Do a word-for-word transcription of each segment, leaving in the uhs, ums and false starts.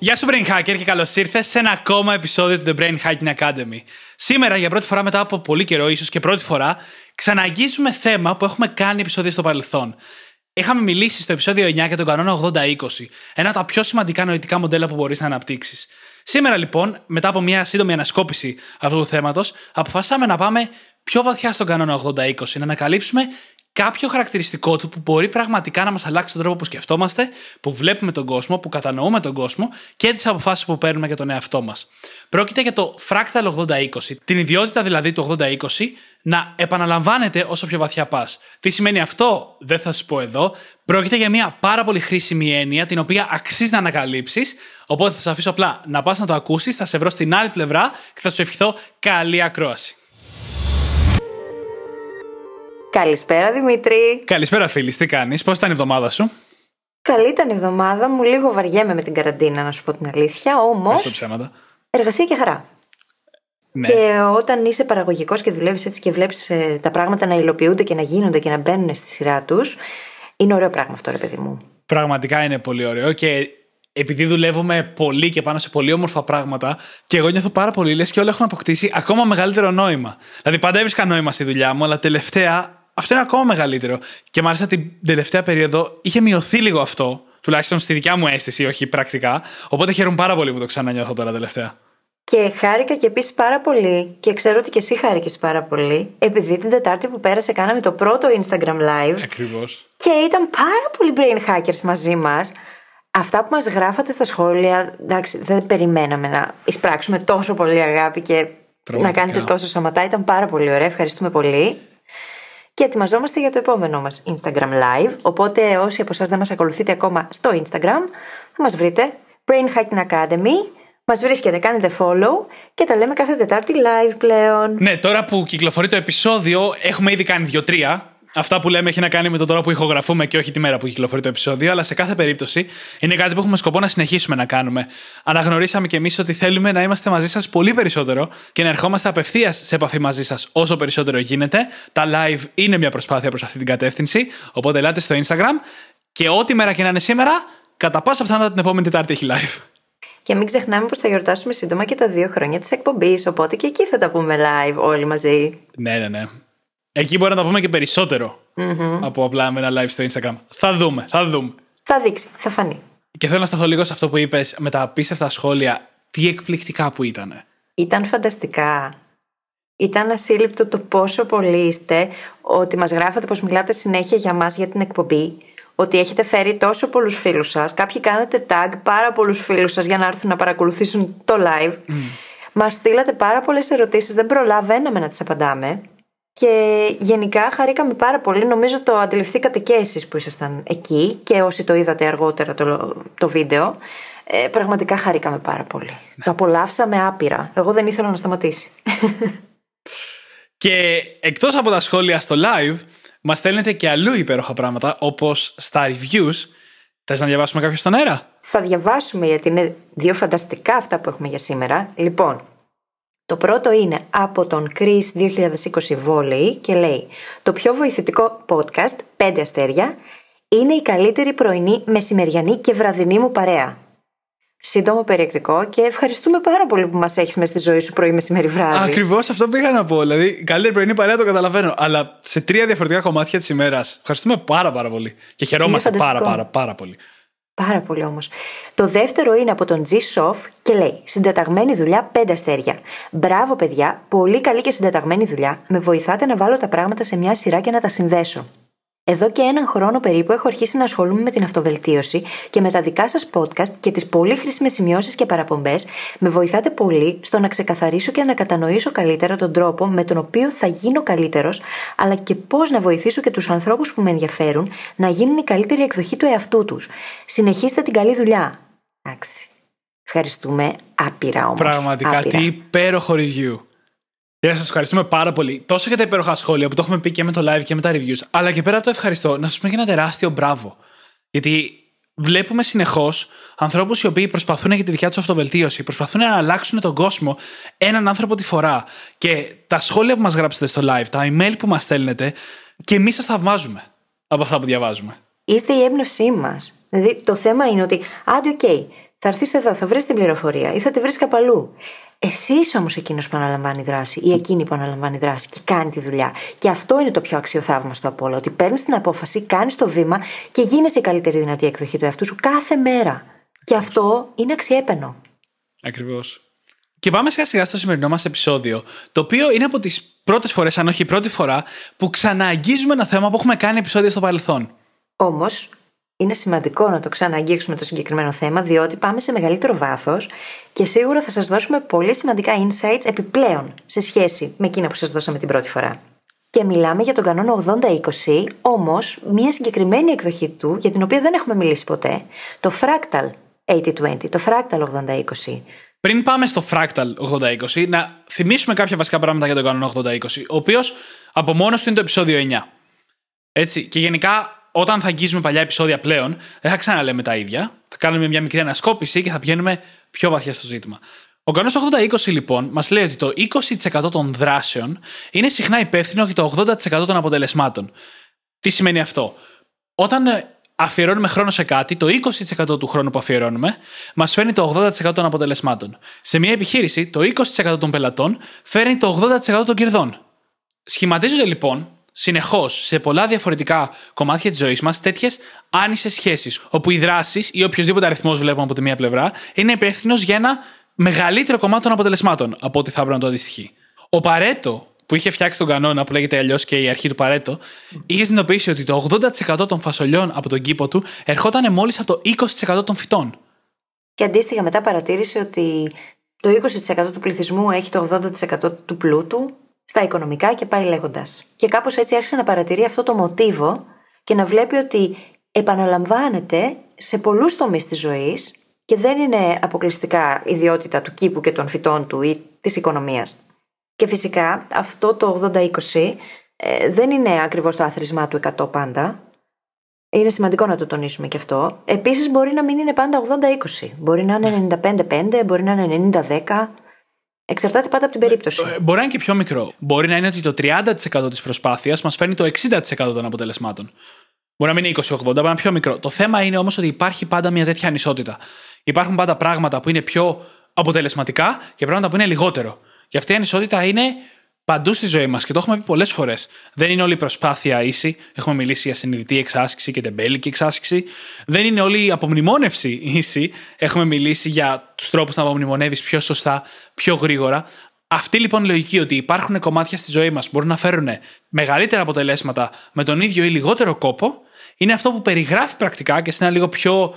Γεια σου Brain Hacker και καλώς ήρθες σε ένα ακόμα επεισόδιο του The Brain Hacking Academy. Σήμερα για πρώτη φορά μετά από πολύ καιρό, ίσως και πρώτη φορά, ξαναγγίζουμε θέμα που έχουμε κάνει επεισόδια στο παρελθόν. Είχαμε μιλήσει στο επεισόδιο εννιά για τον κανόνα ογδόντα είκοσι, ένα από τα πιο σημαντικά νοητικά μοντέλα που μπορείς να αναπτύξεις. Σήμερα λοιπόν, μετά από μια σύντομη ανασκόπηση αυτού του θέματος, αποφάσισαμε να πάμε πιο βαθιά στον κανόνα ογδόντα είκοσι, να ανακαλύψουμε κάποιο χαρακτηριστικό του που μπορεί πραγματικά να μας αλλάξει τον τρόπο που σκεφτόμαστε, που βλέπουμε τον κόσμο, που κατανοούμε τον κόσμο και τις αποφάσεις που παίρνουμε για τον εαυτό μας. Πρόκειται για το φράκταλ ογδόντα είκοσι, την ιδιότητα δηλαδή του ογδόντα είκοσι να επαναλαμβάνεται όσο πιο βαθιά πας. Τι σημαίνει αυτό, δεν θα σας πω εδώ. Πρόκειται για μια πάρα πολύ χρήσιμη έννοια, την οποία αξίζει να ανακαλύψεις. Οπότε θα σας αφήσω απλά να πας να το ακούσεις, θα σε βρω στην άλλη πλευρά και θα σου ευχηθώ καλή ακρόαση. Καλησπέρα Δημήτρη. Καλησπέρα Φύλλις, τι κάνεις, πώς ήταν η εβδομάδα σου? Καλή ήταν η εβδομάδα μου, λίγο βαριέμαι με την καραντίνα να σου πω την αλήθεια, όμως εργασία και χαρά. Ναι. Και όταν είσαι παραγωγικός και δουλεύεις έτσι και βλέπεις ε, τα πράγματα να υλοποιούνται και να γίνονται και να μπαίνουν στη σειρά τους, είναι ωραίο πράγμα αυτό ρε παιδί μου. Πραγματικά είναι πολύ ωραίο και... Επειδή δουλεύουμε πολύ και πάνω σε πολύ όμορφα πράγματα, και εγώ νιώθω πάρα πολύ λες και όλα έχουν αποκτήσει ακόμα μεγαλύτερο νόημα. Δηλαδή, πάντα έβρισκα νόημα στη δουλειά μου, αλλά τελευταία αυτό είναι ακόμα μεγαλύτερο. Και μάλιστα την τελευταία περίοδο είχε μειωθεί λίγο αυτό, τουλάχιστον στη δικιά μου αίσθηση, όχι πρακτικά. Οπότε χαίρομαι πάρα πολύ που το ξανανιώθω τώρα τελευταία. Και χάρηκα και επίσης πάρα πολύ, και ξέρω ότι και εσύ χάρηκες πάρα πολύ, επειδή την Τετάρτη που πέρασε κάναμε το πρώτο Instagram Live. Ακριβώς. Και ήταν πάρα πολλοί brain hackers μαζί μας. Αυτά που μας γράφατε στα σχόλια, εντάξει, δεν περιμέναμε να εισπράξουμε τόσο πολύ αγάπη και πραγματικά να κάνετε τόσο σαματά. Ήταν πάρα πολύ ωραία, ευχαριστούμε πολύ. Και ετοιμαζόμαστε για το επόμενό μας Instagram Live. Οπότε όσοι από εσάς δεν μας ακολουθείτε ακόμα στο Instagram, θα μας βρείτε Brain Hacking Academy. Μας βρίσκετε, κάνετε follow και τα λέμε κάθε Τετάρτη live πλέον. Ναι, τώρα που κυκλοφορεί το επεισόδιο, έχουμε ήδη κάνει δύο-τρία. Αυτά που λέμε έχει να κάνει με το τώρα που ηχογραφούμε και όχι τη μέρα που κυκλοφορεί το επεισόδιο, αλλά σε κάθε περίπτωση είναι κάτι που έχουμε σκοπό να συνεχίσουμε να κάνουμε. Αναγνωρίσαμε κι εμείς ότι θέλουμε να είμαστε μαζί σας πολύ περισσότερο και να ερχόμαστε απευθείας σε επαφή μαζί σας όσο περισσότερο γίνεται. Τα live είναι μια προσπάθεια προς αυτή την κατεύθυνση, οπότε ελάτε στο Instagram και ό,τι μέρα και να είναι σήμερα, κατά πάσα πιθανότητα την επόμενη Τετάρτη έχει live. Και μην ξεχνάμε πως θα γιορτάσουμε σύντομα και τα δύο χρόνια της εκπομπής, οπότε και εκεί θα τα πούμε live όλοι μαζί. Ναι, ναι, ναι. Εκεί μπορεί να τα πούμε και περισσότερο mm-hmm. από απλά με ένα live στο Instagram. Θα δούμε, θα δούμε. Θα δείξει, θα φανεί. Και θέλω να σταθώ λίγο σε αυτό που είπες με τα απίστευτα σχόλια. Τι εκπληκτικά που ήτανε. Ήταν φανταστικά. Ήταν ασύλληπτο το πόσο πολλοί είστε, ότι μας γράφατε πως μιλάτε συνέχεια για μας, για την εκπομπή. Ότι έχετε φέρει τόσο πολλούς φίλους σας. Κάποιοι κάνετε tag πάρα πολλούς φίλους σας για να έρθουν να παρακολουθήσουν το live. Mm. Μας στείλατε πάρα πολλές ερωτήσεις, δεν προλαβαίναμε να τις απαντάμε. Και γενικά χαρήκαμε πάρα πολύ. Νομίζω το αντιληφθήκατε και εσείς που ήσασταν εκεί και όσοι το είδατε αργότερα το, το βίντεο. Ε, πραγματικά χαρήκαμε πάρα πολύ. Ναι. Το απολαύσαμε άπειρα. Εγώ δεν ήθελα να σταματήσει. Και εκτός από τα σχόλια στο live, μας στέλνετε και αλλού υπέροχα πράγματα, όπως στα reviews. Θες να διαβάσουμε κάποιο στον αέρα? Θα διαβάσουμε, γιατί είναι δύο φανταστικά αυτά που έχουμε για σήμερα. Λοιπόν... Το πρώτο είναι από τον Chris δύο χιλιάδες είκοσι Volley και λέει: το πιο βοηθητικό podcast, πέντε αστέρια, είναι η καλύτερη πρωινή, μεσημεριανή και βραδινή μου παρέα. Σύντομο, περιεκτικό και ευχαριστούμε πάρα πολύ που μας έχεις μέσα στη ζωή σου πρωί, μεσημέρι, βράδυ. Ακριβώς αυτό πήγα να πω. Δηλαδή, καλύτερη πρωινή παρέα το καταλαβαίνω, αλλά σε τρία διαφορετικά κομμάτια της ημέρας. Ευχαριστούμε πάρα, πάρα πολύ και χαιρόμαστε πάρα, πάρα, πάρα πολύ. Πάρα πολύ όμως. Το δεύτερο είναι από τον G-Sof και λέει: συντεταγμένη δουλειά, πέντε αστέρια. Μπράβο, παιδιά, πολύ καλή και συντεταγμένη δουλειά. Με βοηθάτε να βάλω τα πράγματα σε μια σειρά και να τα συνδέσω. Εδώ και έναν χρόνο περίπου έχω αρχίσει να ασχολούμαι με την αυτοβελτίωση και με τα δικά σας podcast και τις πολύ χρήσιμες σημειώσεις και παραπομπές. Με βοηθάτε πολύ στο να ξεκαθαρίσω και να κατανοήσω καλύτερα τον τρόπο με τον οποίο θα γίνω καλύτερος, αλλά και πώς να βοηθήσω και τους ανθρώπους που με ενδιαφέρουν να γίνουν η καλύτερη εκδοχή του εαυτού τους. Συνεχίστε την καλή δουλειά. Εντάξει. Ευχαριστούμε άπειρα όμως. Πραγματικά, άπειρα. Τι υπέροχο review. Σας ευχαριστούμε πάρα πολύ. Τόσο για τα υπέροχα σχόλια που το έχουμε πει και με το live και με τα reviews. Αλλά και πέρα από το ευχαριστώ, να σας πούμε και ένα τεράστιο μπράβο. Γιατί βλέπουμε συνεχώς ανθρώπους οι οποίοι προσπαθούν για τη δικιά τους αυτοβελτίωση, προσπαθούν να αλλάξουν τον κόσμο έναν άνθρωπο τη φορά. Και τα σχόλια που μας γράψετε στο live, τα email που μας στέλνετε, και εμείς σας θαυμάζουμε από αυτά που διαβάζουμε. Είστε η έμπνευσή μας. Δηλαδή, το θέμα είναι ότι, άντε, οκ, okay, θα έρθεις εδώ, θα βρεις την πληροφορία ή θα τη βρεις κάπου αλλού. Εσύ είσαι όμως εκείνος που αναλαμβάνει δράση ή εκείνη που αναλαμβάνει δράση και κάνει τη δουλειά. Και αυτό είναι το πιο αξιοθαύμαστο από όλα. Ότι παίρνεις την απόφαση, κάνεις το βήμα και γίνεσαι η καλύτερη δυνατή εκδοχή του εαυτού σου κάθε μέρα. Ακριβώς. Και αυτό είναι αξιέπαινο. Ακριβώς. Και πάμε σιγά σιγά στο σημερινό μας επεισόδιο, το οποίο είναι από τις πρώτες φορές, αν όχι η πρώτη φορά, που ξανααγγίζουμε ένα θέμα που έχουμε κάνει επεισόδια στο παρελθόν. Όμως, είναι σημαντικό να το ξανααγγίξουμε το συγκεκριμένο θέμα, διότι πάμε σε μεγαλύτερο βάθος και σίγουρα θα σας δώσουμε πολύ σημαντικά insights επιπλέον σε σχέση με εκείνα που σας δώσαμε την πρώτη φορά. Και μιλάμε για τον κανόνα ογδόντα είκοσι, όμως μια συγκεκριμένη εκδοχή του, για την οποία δεν έχουμε μιλήσει ποτέ, το fractal ογδόντα είκοσι, το fractal ογδόντα είκοσι. Πριν πάμε στο fractal ογδόντα είκοσι, να θυμίσουμε κάποια βασικά πράγματα για τον κανόνα ογδόντα είκοσι, ο οποίος από μόνος του είναι το επεισόδιο εννιά. Έτσι, και γενικά, όταν θα αγγίζουμε παλιά επεισόδια πλέον, δεν θα ξαναλέμε τα ίδια. Θα κάνουμε μια μικρή ανασκόπηση και θα πηγαίνουμε πιο βαθιά στο ζήτημα. Ο κανόνας ογδόντα είκοσι λοιπόν μας λέει ότι το είκοσι τοις εκατό των δράσεων είναι συχνά υπεύθυνο για το ογδόντα τοις εκατό των αποτελεσμάτων. Τι σημαίνει αυτό? Όταν αφιερώνουμε χρόνο σε κάτι, το είκοσι τοις εκατό του χρόνου που αφιερώνουμε μας φέρνει το ογδόντα τοις εκατό των αποτελεσμάτων. Σε μια επιχείρηση, το είκοσι τοις εκατό των πελατών φέρνει το ογδόντα τοις εκατό των κερδών. Σχηματίζονται λοιπόν συνεχώς σε πολλά διαφορετικά κομμάτια της ζωής μας τέτοιες άνισες σχέσεις, όπου οι δράσεις ή οποιοδήποτε αριθμός βλέπουμε από τη μία πλευρά είναι υπεύθυνος για ένα μεγαλύτερο κομμάτι των αποτελεσμάτων από ό,τι θα έπρεπε να το αντιστοιχεί. Ο Παρέτο, που είχε φτιάξει τον κανόνα που λέγεται αλλιώς και η αρχή του Παρέτο, είχε συνειδητοποιήσει ότι το ογδόντα τοις εκατό των φασολιών από τον κήπο του ερχόταν μόλις από το είκοσι τοις εκατό των φυτών. Και αντίστοιχα μετά παρατήρησε ότι το είκοσι τοις εκατό του πληθυσμού έχει το ογδόντα τοις εκατό του πλούτου στα οικονομικά και πάει λέγοντας. Και κάπως έτσι άρχισε να παρατηρεί αυτό το μοτίβο και να βλέπει ότι επαναλαμβάνεται σε πολλούς τομείς της ζωής και δεν είναι αποκλειστικά ιδιότητα του κήπου και των φυτών του ή της οικονομίας. Και φυσικά αυτό το ογδόντα είκοσι ε, δεν είναι ακριβώς το άθροισμά του εκατό πάντα. Είναι σημαντικό να το τονίσουμε και αυτό. Επίσης μπορεί να μην είναι πάντα ογδόντα είκοσι. Μπορεί να είναι ενενήντα πέντε πέντε, μπορεί να είναι ενενήντα δέκα. Εξαρτάται πάντα από την περίπτωση. Μπορεί να είναι και πιο μικρό. Μπορεί να είναι ότι το τριάντα τοις εκατό της προσπάθειας μας φέρνει το εξήντα τοις εκατό των αποτελεσμάτων. Μπορεί να μην είναι είκοσι ογδόντα, μπορεί να είναι πιο μικρό. Το θέμα είναι όμως ότι υπάρχει πάντα μια τέτοια ανισότητα. Υπάρχουν πάντα πράγματα που είναι πιο αποτελεσματικά και πράγματα που είναι λιγότερο. Και αυτή η ανισότητα είναι παντού στη ζωή μας και το έχουμε πει πολλές φορές. Δεν είναι όλη η προσπάθεια ίση. Έχουμε μιλήσει για συνειδητή εξάσκηση και τεμπέλικη εξάσκηση. Δεν είναι όλη η απομνημόνευση ίση. Έχουμε μιλήσει για τους τρόπους να απομνημονεύεις πιο σωστά, πιο γρήγορα. Αυτή λοιπόν η λογική ότι υπάρχουν κομμάτια στη ζωή μας που μπορούν να φέρουν μεγαλύτερα αποτελέσματα με τον ίδιο ή λιγότερο κόπο, είναι αυτό που περιγράφει πρακτικά και σε ένα λίγο πιο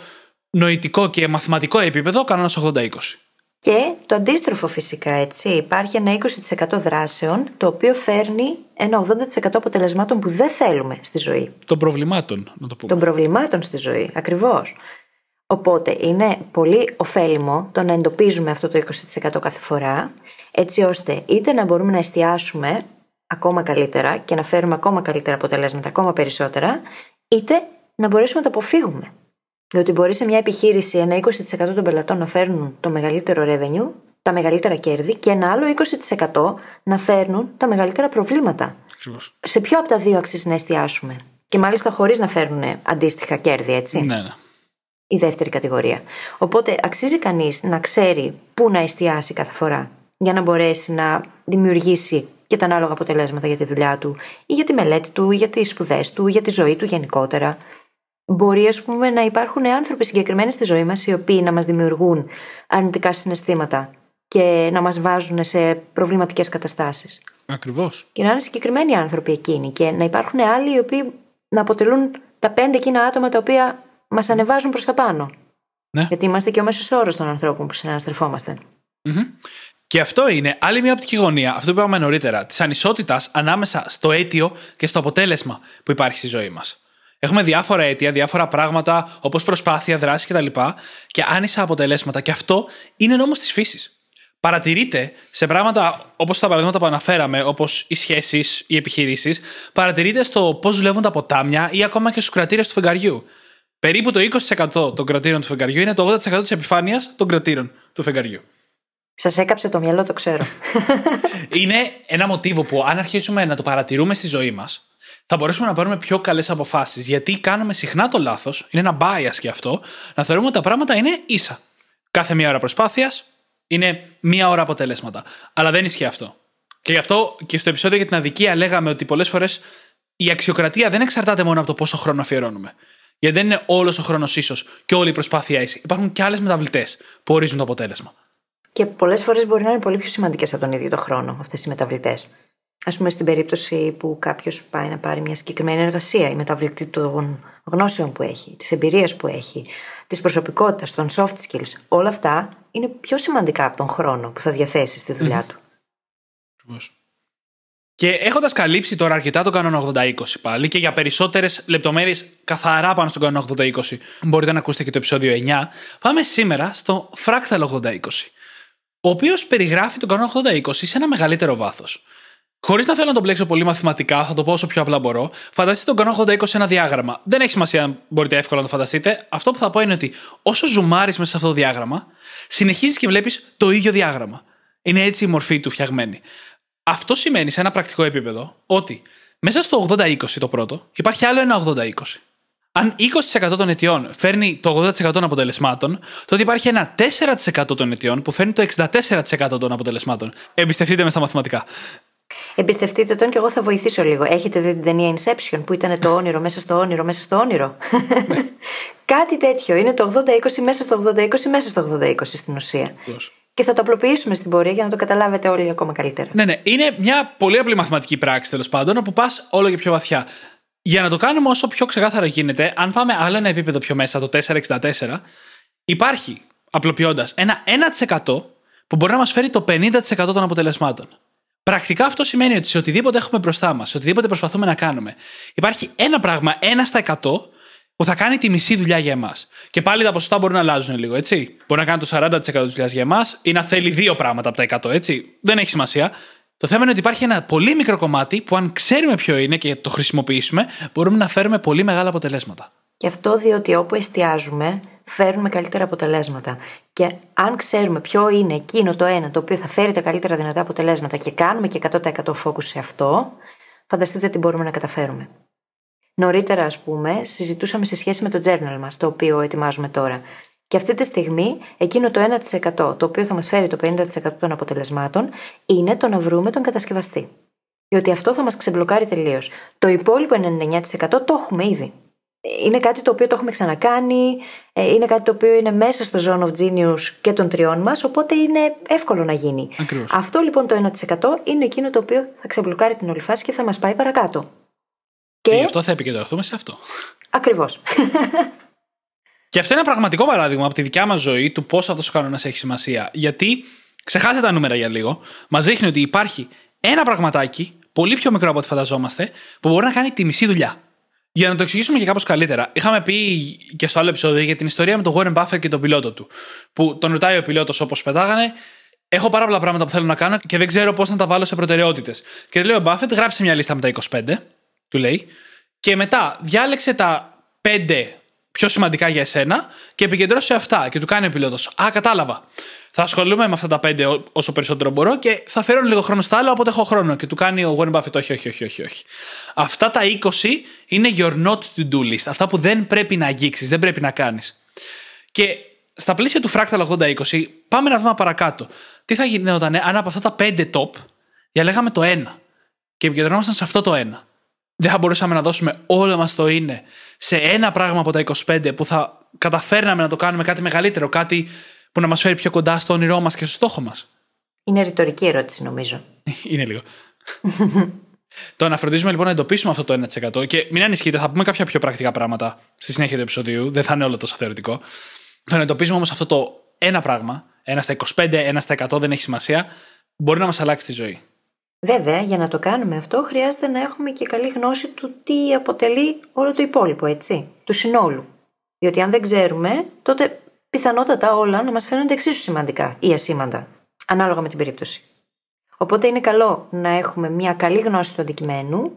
νοητικό και μαθηματικό επίπεδο ο κανόνας ογδόντα είκοσι. Και το αντίστροφο φυσικά, έτσι, υπάρχει ένα είκοσι τοις εκατό δράσεων το οποίο φέρνει ένα ογδόντα τοις εκατό αποτελεσμάτων που δεν θέλουμε στη ζωή. Των προβλημάτων, να το πούμε. Των προβλημάτων στη ζωή, ακριβώς. Οπότε είναι πολύ ωφέλιμο το να εντοπίζουμε αυτό το είκοσι τοις εκατό κάθε φορά, έτσι ώστε είτε να μπορούμε να εστιάσουμε ακόμα καλύτερα και να φέρουμε ακόμα καλύτερα αποτελέσματα, ακόμα περισσότερα, είτε να μπορέσουμε να τα αποφύγουμε. Διότι μπορεί σε μια επιχείρηση ένα είκοσι τοις εκατό των πελατών να φέρνουν το μεγαλύτερο revenue, τα μεγαλύτερα κέρδη, και ένα άλλο είκοσι τοις εκατό να φέρνουν τα μεγαλύτερα προβλήματα. Ακριβώς. Σε ποιο από τα δύο αξίζει να εστιάσουμε? Και μάλιστα χωρίς να φέρνουν αντίστοιχα κέρδη, έτσι. Ναι, ναι. Η δεύτερη κατηγορία. Οπότε αξίζει κανείς να ξέρει πού να εστιάσει κάθε φορά, για να μπορέσει να δημιουργήσει και τα ανάλογα αποτελέσματα για τη δουλειά του, ή για τη μελέτη του, ή για τις σπουδές του, ή για τη ζωή του γενικότερα. Μπορεί, ας πούμε, να υπάρχουν άνθρωποι συγκεκριμένοι στη ζωή μας οι οποίοι να μας δημιουργούν αρνητικά συναισθήματα και να μας βάζουν σε προβληματικές καταστάσεις. Ακριβώς. Και να είναι συγκεκριμένοι άνθρωποι εκείνοι, και να υπάρχουν άλλοι οι οποίοι να αποτελούν τα πέντε εκείνα άτομα τα οποία μας ανεβάζουν προς τα πάνω. Ναι. Γιατί είμαστε και ο μέσος όρος των ανθρώπων που συναναστρεφόμαστε. Mm-hmm. Και αυτό είναι άλλη μια οπτική γωνία, αυτό που είπαμε νωρίτερα, της ανισότητας ανάμεσα στο αίτιο και στο αποτέλεσμα που υπάρχει στη ζωή μας. Έχουμε διάφορα αίτια, διάφορα πράγματα, όπως προσπάθεια, δράση κτλ. Και άνισα αποτελέσματα. Και αυτό είναι νόμος της φύσης. παρατηρείται σε πράγματα όπως τα παραδείγματα που αναφέραμε, όπως οι σχέσεις, οι επιχειρήσεις, παρατηρείται στο πώς δουλεύουν τα ποτάμια ή ακόμα και στους κρατήρες του φεγγαριού. Περίπου το είκοσι τοις εκατό των κρατήρων του φεγγαριού είναι το ογδόντα τοις εκατό της επιφάνειας των κρατήρων του φεγγαριού. Σας έκαψε το μυαλό, το ξέρω. Είναι ένα μοτίβο που αν αρχίσουμε να το παρατηρούμε στη ζωή μας, θα μπορέσουμε να πάρουμε πιο καλές αποφάσεις. Γιατί κάνουμε συχνά το λάθος, είναι ένα bias και αυτό, να θεωρούμε ότι τα πράγματα είναι ίσα. Κάθε μία ώρα προσπάθειας είναι μία ώρα αποτελέσματα. Αλλά δεν ισχύει αυτό. Και γι' αυτό και στο επεισόδιο για την αδικία λέγαμε ότι πολλές φορές η αξιοκρατία δεν εξαρτάται μόνο από το πόσο χρόνο αφιερώνουμε. Γιατί δεν είναι όλος ο χρόνος ίσως και όλη η προσπάθεια ίση. Υπάρχουν και άλλες μεταβλητές που ορίζουν το αποτέλεσμα. Και πολλές φορές μπορεί να είναι πολύ πιο σημαντικές από τον ίδιο το χρόνο αυτές οι μεταβλητές. Ας πούμε, στην περίπτωση που κάποιος πάει να πάρει μια συγκεκριμένη εργασία, η μεταβλητή των γνώσεων που έχει, της εμπειρίας που έχει, της προσωπικότητας, των soft skills, όλα αυτά είναι πιο σημαντικά από τον χρόνο που θα διαθέσει στη δουλειά mm-hmm. του. Ακριβώς. Και έχοντας καλύψει τώρα αρκετά τον κανόνα ογδόντα είκοσι πάλι και για περισσότερες λεπτομέρειες καθαρά πάνω στον κανόνα ογδόντα είκοσι, μπορείτε να ακούσετε και το επεισόδιο εννιά, πάμε σήμερα στο φράκταλο ογδόντα είκοσι, ο οποίος περιγράφει τον κανόνα ογδόντα είκοσι σε ένα μεγαλύτερο βάθος. Χωρίς να θέλω να τον μπλέξω πολύ μαθηματικά, θα το πω όσο πιο απλά μπορώ. Φανταστείτε τον κανόνα ογδόντα είκοσι σε ένα διάγραμμα. Δεν έχει σημασία αν μπορείτε εύκολα να το φανταστείτε. Αυτό που θα πω είναι ότι όσο ζουμάρεις μέσα σε αυτό το διάγραμμα, συνεχίζεις και βλέπεις το ίδιο διάγραμμα. Είναι έτσι η μορφή του φτιαγμένη. Αυτό σημαίνει σε ένα πρακτικό επίπεδο ότι μέσα στο ογδόντα είκοσι το πρώτο υπάρχει άλλο ένα ογδόντα είκοσι. Αν είκοσι τοις εκατό των αιτιών φέρνει το ογδόντα τοις εκατό των αποτελεσμάτων, τότε υπάρχει ένα τέσσερα τοις εκατό των αιτιών που φέρνει το εξήντα τέσσερα τοις εκατό των αποτελεσμάτων. Εμπιστευτείτε με στα μαθηματικά. Εμπιστευτείτε τον και εγώ θα βοηθήσω λίγο. Έχετε δει την ταινία Inception που ήταν το όνειρο μέσα στο όνειρο μέσα στο όνειρο? Ναι. Κάτι τέτοιο. Είναι το ογδόντα είκοσι μέσα στο ογδόντα είκοσι μέσα στο ογδόντα είκοσι στην ουσία. Πώς. Και θα το απλοποιήσουμε στην πορεία για να το καταλάβετε όλοι ακόμα καλύτερα. Ναι, ναι. Είναι μια πολύ απλή μαθηματική πράξη τέλος πάντων, όπου πας όλο και πιο βαθιά. Για να το κάνουμε όσο πιο ξεκάθαρο γίνεται, αν πάμε άλλο ένα επίπεδο πιο μέσα, το τέσσερα εξήντα τέσσερα, υπάρχει, απλοποιώντας, ένα ένα τοις εκατό που μπορεί να μας φέρει το πενήντα τοις εκατό των αποτελεσμάτων. Πρακτικά αυτό σημαίνει ότι σε οτιδήποτε έχουμε μπροστά μας, σε οτιδήποτε προσπαθούμε να κάνουμε, υπάρχει ένα πράγμα, ένα στα εκατό, που θα κάνει τη μισή δουλειά για εμάς. Και πάλι τα ποσοστά μπορούν να αλλάζουν λίγο, έτσι. Μπορεί να κάνει το σαράντα τοις εκατό της δουλειάς για εμάς ή να θέλει δύο πράγματα από τα εκατό, έτσι. Δεν έχει σημασία. Το θέμα είναι ότι υπάρχει ένα πολύ μικρό κομμάτι που, αν ξέρουμε ποιο είναι και το χρησιμοποιήσουμε, μπορούμε να φέρουμε πολύ μεγάλα αποτελέσματα. Και αυτό διότι όπου εστιάζουμε, φέρνουμε καλύτερα αποτελέσματα. Και αν ξέρουμε ποιο είναι εκείνο το ένα το οποίο θα φέρει τα καλύτερα δυνατά αποτελέσματα και κάνουμε και εκατό τοις εκατό focus σε αυτό, φανταστείτε τι μπορούμε να καταφέρουμε. Νωρίτερα, ας πούμε, συζητούσαμε σε σχέση με το journal μας, το οποίο ετοιμάζουμε τώρα. Και αυτή τη στιγμή, εκείνο το ένα τοις εκατό το οποίο θα μας φέρει το πενήντα τοις εκατό των αποτελεσμάτων, είναι το να βρούμε τον κατασκευαστή. Διότι αυτό θα μας ξεμπλοκάρει τελείως. Το υπόλοιπο ενενήντα εννέα τοις εκατό το έχουμε ήδη. Είναι κάτι το οποίο το έχουμε ξανακάνει, είναι κάτι το οποίο είναι μέσα στο zone of genius και των τριών μας, οπότε είναι εύκολο να γίνει. Ακριβώς. Αυτό λοιπόν το ένα τοις εκατό είναι εκείνο το οποίο θα ξεμπλοκάρει την όλη φάση και θα μας πάει παρακάτω. Και, και γι' αυτό θα επικεντρωθούμε σε αυτό. Ακριβώς. Και αυτό είναι ένα πραγματικό παράδειγμα από τη δικιά μας ζωή του πώς αυτός ο κανόνας έχει σημασία. Γιατί, ξεχάστε τα νούμερα για λίγο, μας δείχνει ότι υπάρχει ένα πραγματάκι, πολύ πιο μικρό από ό,τι φανταζόμαστε, που μπορεί να κάνει τη μισή δουλειά. Για να το εξηγήσουμε και κάπως καλύτερα, είχαμε πει και στο άλλο επεισόδιο για την ιστορία με τον Warren Buffett και τον πιλότο του. Που τον ρωτάει ο πιλότος όπως πετάγανε, έχω πάρα πολλά πράγματα που θέλω να κάνω και δεν ξέρω πώς να τα βάλω σε προτεραιότητες. Και λέει ο Buffett, γράψε μια λίστα με τα είκοσι πέντε, του λέει, και μετά διάλεξε τα πέντε πιο σημαντικά για εσένα και επικεντρώσου σε αυτά. Και του κάνει ο πιλότος, α, κατάλαβα. Θα ασχολούμαι με αυτά τα πέντε ό, όσο περισσότερο μπορώ και θα αφιερώνω λίγο χρόνο στα άλλα όποτε έχω χρόνο. Και του κάνει ο Warren Buffett, όχι, όχι, όχι, όχι, όχι. Αυτά τα είκοσι είναι your not to do list. Αυτά που δεν πρέπει να αγγίξεις, δεν πρέπει να κάνεις. Και στα πλαίσια του φράκταλ ογδόντα είκοσι, πάμε ένα βήμα παρακάτω. Τι θα γινόταν αν από αυτά τα πέντε top διαλέγαμε το ένα και επικεντρωνόμασταν σε αυτό το ένα? Δεν θα μπορούσαμε να δώσουμε όλα μας το είναι σε ένα πράγμα από τα είκοσι πέντε που θα καταφέρναμε να το κάνουμε κάτι μεγαλύτερο, κάτι που να μας φέρει πιο κοντά στο όνειρό μας και στο στόχο μας? Είναι ρητορική ερώτηση, νομίζω. Είναι λίγο. Το να φροντίζουμε λοιπόν να εντοπίσουμε αυτό το ένα τοις εκατό και μην ανησυχείτε, θα πούμε κάποια πιο πρακτικά πράγματα στη συνέχεια του επεισοδίου, δεν θα είναι όλο τόσο θεωρητικό. Το να εντοπίσουμε όμως αυτό το ένα πράγμα, ένα στα είκοσι πέντε, ένα στα εκατό, δεν έχει σημασία, μπορεί να μας αλλάξει τη ζωή. Βέβαια, για να το κάνουμε αυτό, χρειάζεται να έχουμε και καλή γνώση του τι αποτελεί όλο το υπόλοιπο, έτσι, του συνόλου. Διότι αν δεν ξέρουμε, τότε πιθανότατα όλα να μας φαίνονται εξίσου σημαντικά ή ασήμαντα. ανάλογα με την περίπτωση. Οπότε είναι καλό να έχουμε μια καλή γνώση του αντικειμένου,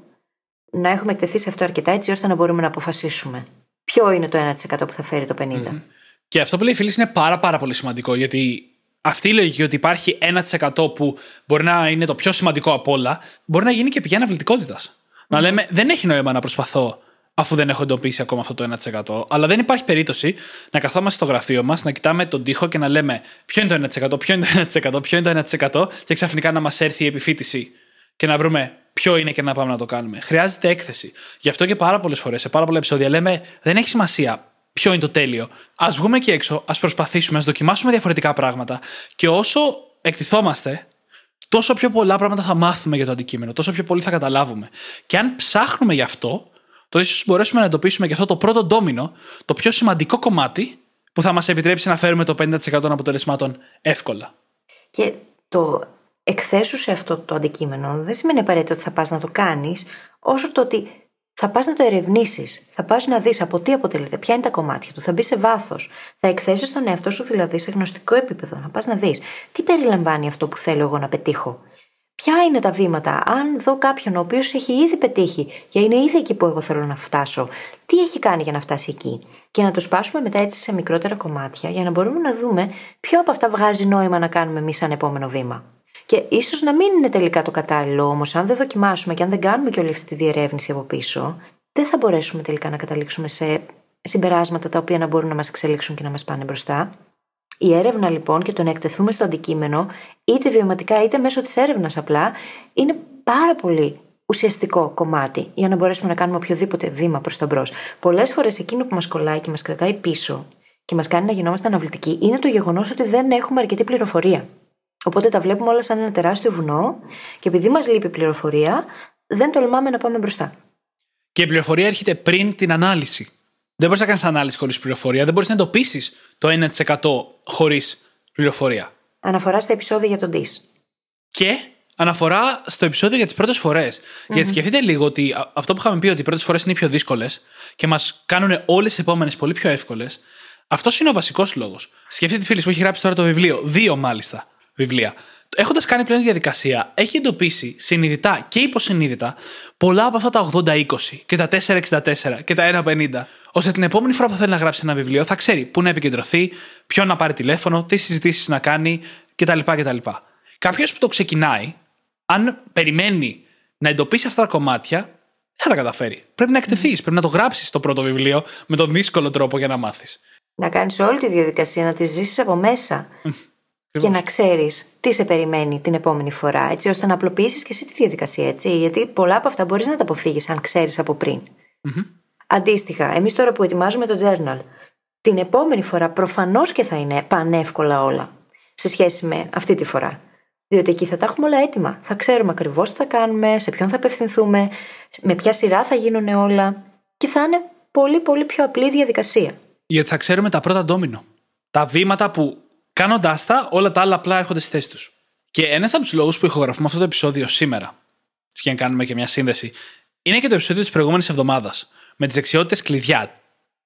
να έχουμε εκτεθεί σε αυτό αρκετά έτσι ώστε να μπορούμε να αποφασίσουμε ποιο είναι το ένα τοις εκατό που θα φέρει το πενήντα τοις εκατό. Mm-hmm. Και αυτό που λέει η Φύλλις είναι πάρα, πάρα πολύ σημαντικό, γιατί αυτή η λογική ότι υπάρχει ένα τοις εκατό που μπορεί να είναι το πιο σημαντικό από όλα, μπορεί να γίνει και πηγή αναβλητικότητας. Mm-hmm. Να λέμε δεν έχει νόημα να προσπαθώ αφού δεν έχω εντοπίσει ακόμα αυτό το ένα τοις εκατό. Αλλά δεν υπάρχει περίπτωση να καθόμαστε στο γραφείο μας, να κοιτάμε τον τοίχο και να λέμε ποιο είναι το ένα τοις εκατό, ποιο είναι το ένα τοις εκατό, ποιο είναι το ένα τοις εκατό, και ξαφνικά να μας έρθει η επιφύτηση και να βρούμε ποιο είναι και να πάμε να το κάνουμε. Χρειάζεται έκθεση. Γι' αυτό και πάρα πολλές φορές, σε πάρα πολλά επεισόδια, λέμε δεν έχει σημασία ποιο είναι το τέλειο. Ας βγούμε και έξω, ας προσπαθήσουμε, ας δοκιμάσουμε διαφορετικά πράγματα. Και όσο εκτιθόμαστε, τόσο πιο πολλά πράγματα θα μάθουμε για το αντικείμενο, τόσο πιο πολύ θα καταλάβουμε. Και αν ψάχνουμε γι' αυτό, το ίσως μπορέσουμε να εντοπίσουμε και αυτό το πρώτο ντόμινο, το πιο σημαντικό κομμάτι που θα μας επιτρέψει να φέρουμε το πενήντα τοις εκατό των αποτελεσμάτων εύκολα. Και το εκθέσου σε αυτό το αντικείμενο δεν σημαίνει απαραίτητα ότι θα πας να το κάνεις, όσο το ότι θα πας να το ερευνήσεις, θα πας να δεις από τι αποτελείται, ποια είναι τα κομμάτια του, θα μπεις σε βάθος, θα εκθέσεις τον εαυτό σου δηλαδή σε γνωστικό επίπεδο, να πας να δεις τι περιλαμβάνει αυτό που θέλω εγώ να πετύχω. Ποια είναι τα βήματα, αν δω κάποιον ο οποίος έχει ήδη πετύχει και είναι ήδη εκεί που εγώ θέλω να φτάσω, τι έχει κάνει για να φτάσει εκεί, και να το σπάσουμε μετά έτσι σε μικρότερα κομμάτια για να μπορούμε να δούμε ποιο από αυτά βγάζει νόημα να κάνουμε εμείς σαν επόμενο βήμα. Και ίσως να μην είναι τελικά το κατάλληλο, όμως αν δεν δοκιμάσουμε και αν δεν κάνουμε και όλη αυτή τη διερεύνηση από πίσω, δεν θα μπορέσουμε τελικά να καταλήξουμε σε συμπεράσματα τα οποία να μπορούν να μας εξελίξουν και να μας πάνε μπροστά. Η έρευνα λοιπόν και το να εκτεθούμε στο αντικείμενο, είτε βιωματικά είτε μέσω της έρευνας απλά, είναι πάρα πολύ ουσιαστικό κομμάτι για να μπορέσουμε να κάνουμε οποιοδήποτε βήμα προς τα μπρος. Πολλές φορές εκείνο που μας κολλάει και μας κρατάει πίσω και μας κάνει να γινόμαστε αναβλητικοί είναι το γεγονός ότι δεν έχουμε αρκετή πληροφορία. Οπότε τα βλέπουμε όλα σαν ένα τεράστιο βουνό και επειδή μας λείπει πληροφορία, δεν τολμάμε να πάμε μπροστά. Και η πληροφορία έρχεται πριν την ανάλυση. Δεν μπορείς να κάνεις ανάλυση χωρίς πληροφορία. Δεν μπορείς να εντοπίσεις το ένα τοις εκατό χωρίς πληροφορία. Αναφορά στα επεισόδια για τον ντις. Και αναφορά στο επεισόδιο για τις πρώτες φορές. Mm-hmm. Γιατί σκεφτείτε λίγο ότι αυτό που είχαμε πει ότι οι πρώτες φορές είναι οι πιο δύσκολες και μας κάνουν όλες τις επόμενες πολύ πιο εύκολες. Αυτός είναι ο βασικός λόγος. Σκεφτείτε τη φίλη που έχει γράψει τώρα το βιβλίο, δύο μάλιστα βιβλία. Έχοντας κάνει πλέον τη διαδικασία, έχει εντοπίσει συνειδητά και υποσυνείδητα πολλά από αυτά τα ογδόντα είκοσι και τα τέσσερα εξήντα τέσσερα και τα ένα πενήντα, ώστε την επόμενη φορά που θέλει να γράψει ένα βιβλίο θα ξέρει πού να επικεντρωθεί, ποιον να πάρει τηλέφωνο, τι συζητήσεις να κάνει κτλ. κτλ. Κάποιος που το ξεκινάει, αν περιμένει να εντοπίσει αυτά τα κομμάτια, δεν θα τα καταφέρει. Πρέπει να εκτεθείς, πρέπει να το γράψεις το πρώτο βιβλίο με τον δύσκολο τρόπο για να μάθεις. Να κάνεις όλη τη διαδικασία, να τη ζήσεις από μέσα. Και να ξέρεις τι σε περιμένει την επόμενη φορά, έτσι ώστε να απλοποιήσεις και εσύ τη διαδικασία, έτσι. Γιατί πολλά από αυτά μπορείς να τα αποφύγεις αν ξέρεις από πριν. Mm-hmm. Αντίστοιχα, εμείς τώρα που ετοιμάζουμε το journal, την επόμενη φορά προφανώς και θα είναι πανεύκολα όλα σε σχέση με αυτή τη φορά. Διότι εκεί θα τα έχουμε όλα έτοιμα. Θα ξέρουμε ακριβώς τι θα κάνουμε, σε ποιον θα απευθυνθούμε, με ποια σειρά θα γίνουν όλα. Και θα είναι πολύ, πολύ πιο απλή διαδικασία. Γιατί θα ξέρουμε τα πρώτα ντόμινο. Τα βήματα που. Κάνοντάς τα, όλα τα άλλα απλά έρχονται στη θέση τους. Και ένας από τους λόγους που ηχογραφούμε αυτό το επεισόδιο σήμερα, για να κάνουμε και μια σύνδεση, είναι και το επεισόδιο της προηγούμενης εβδομάδας, με τις δεξιότητες κλειδιά,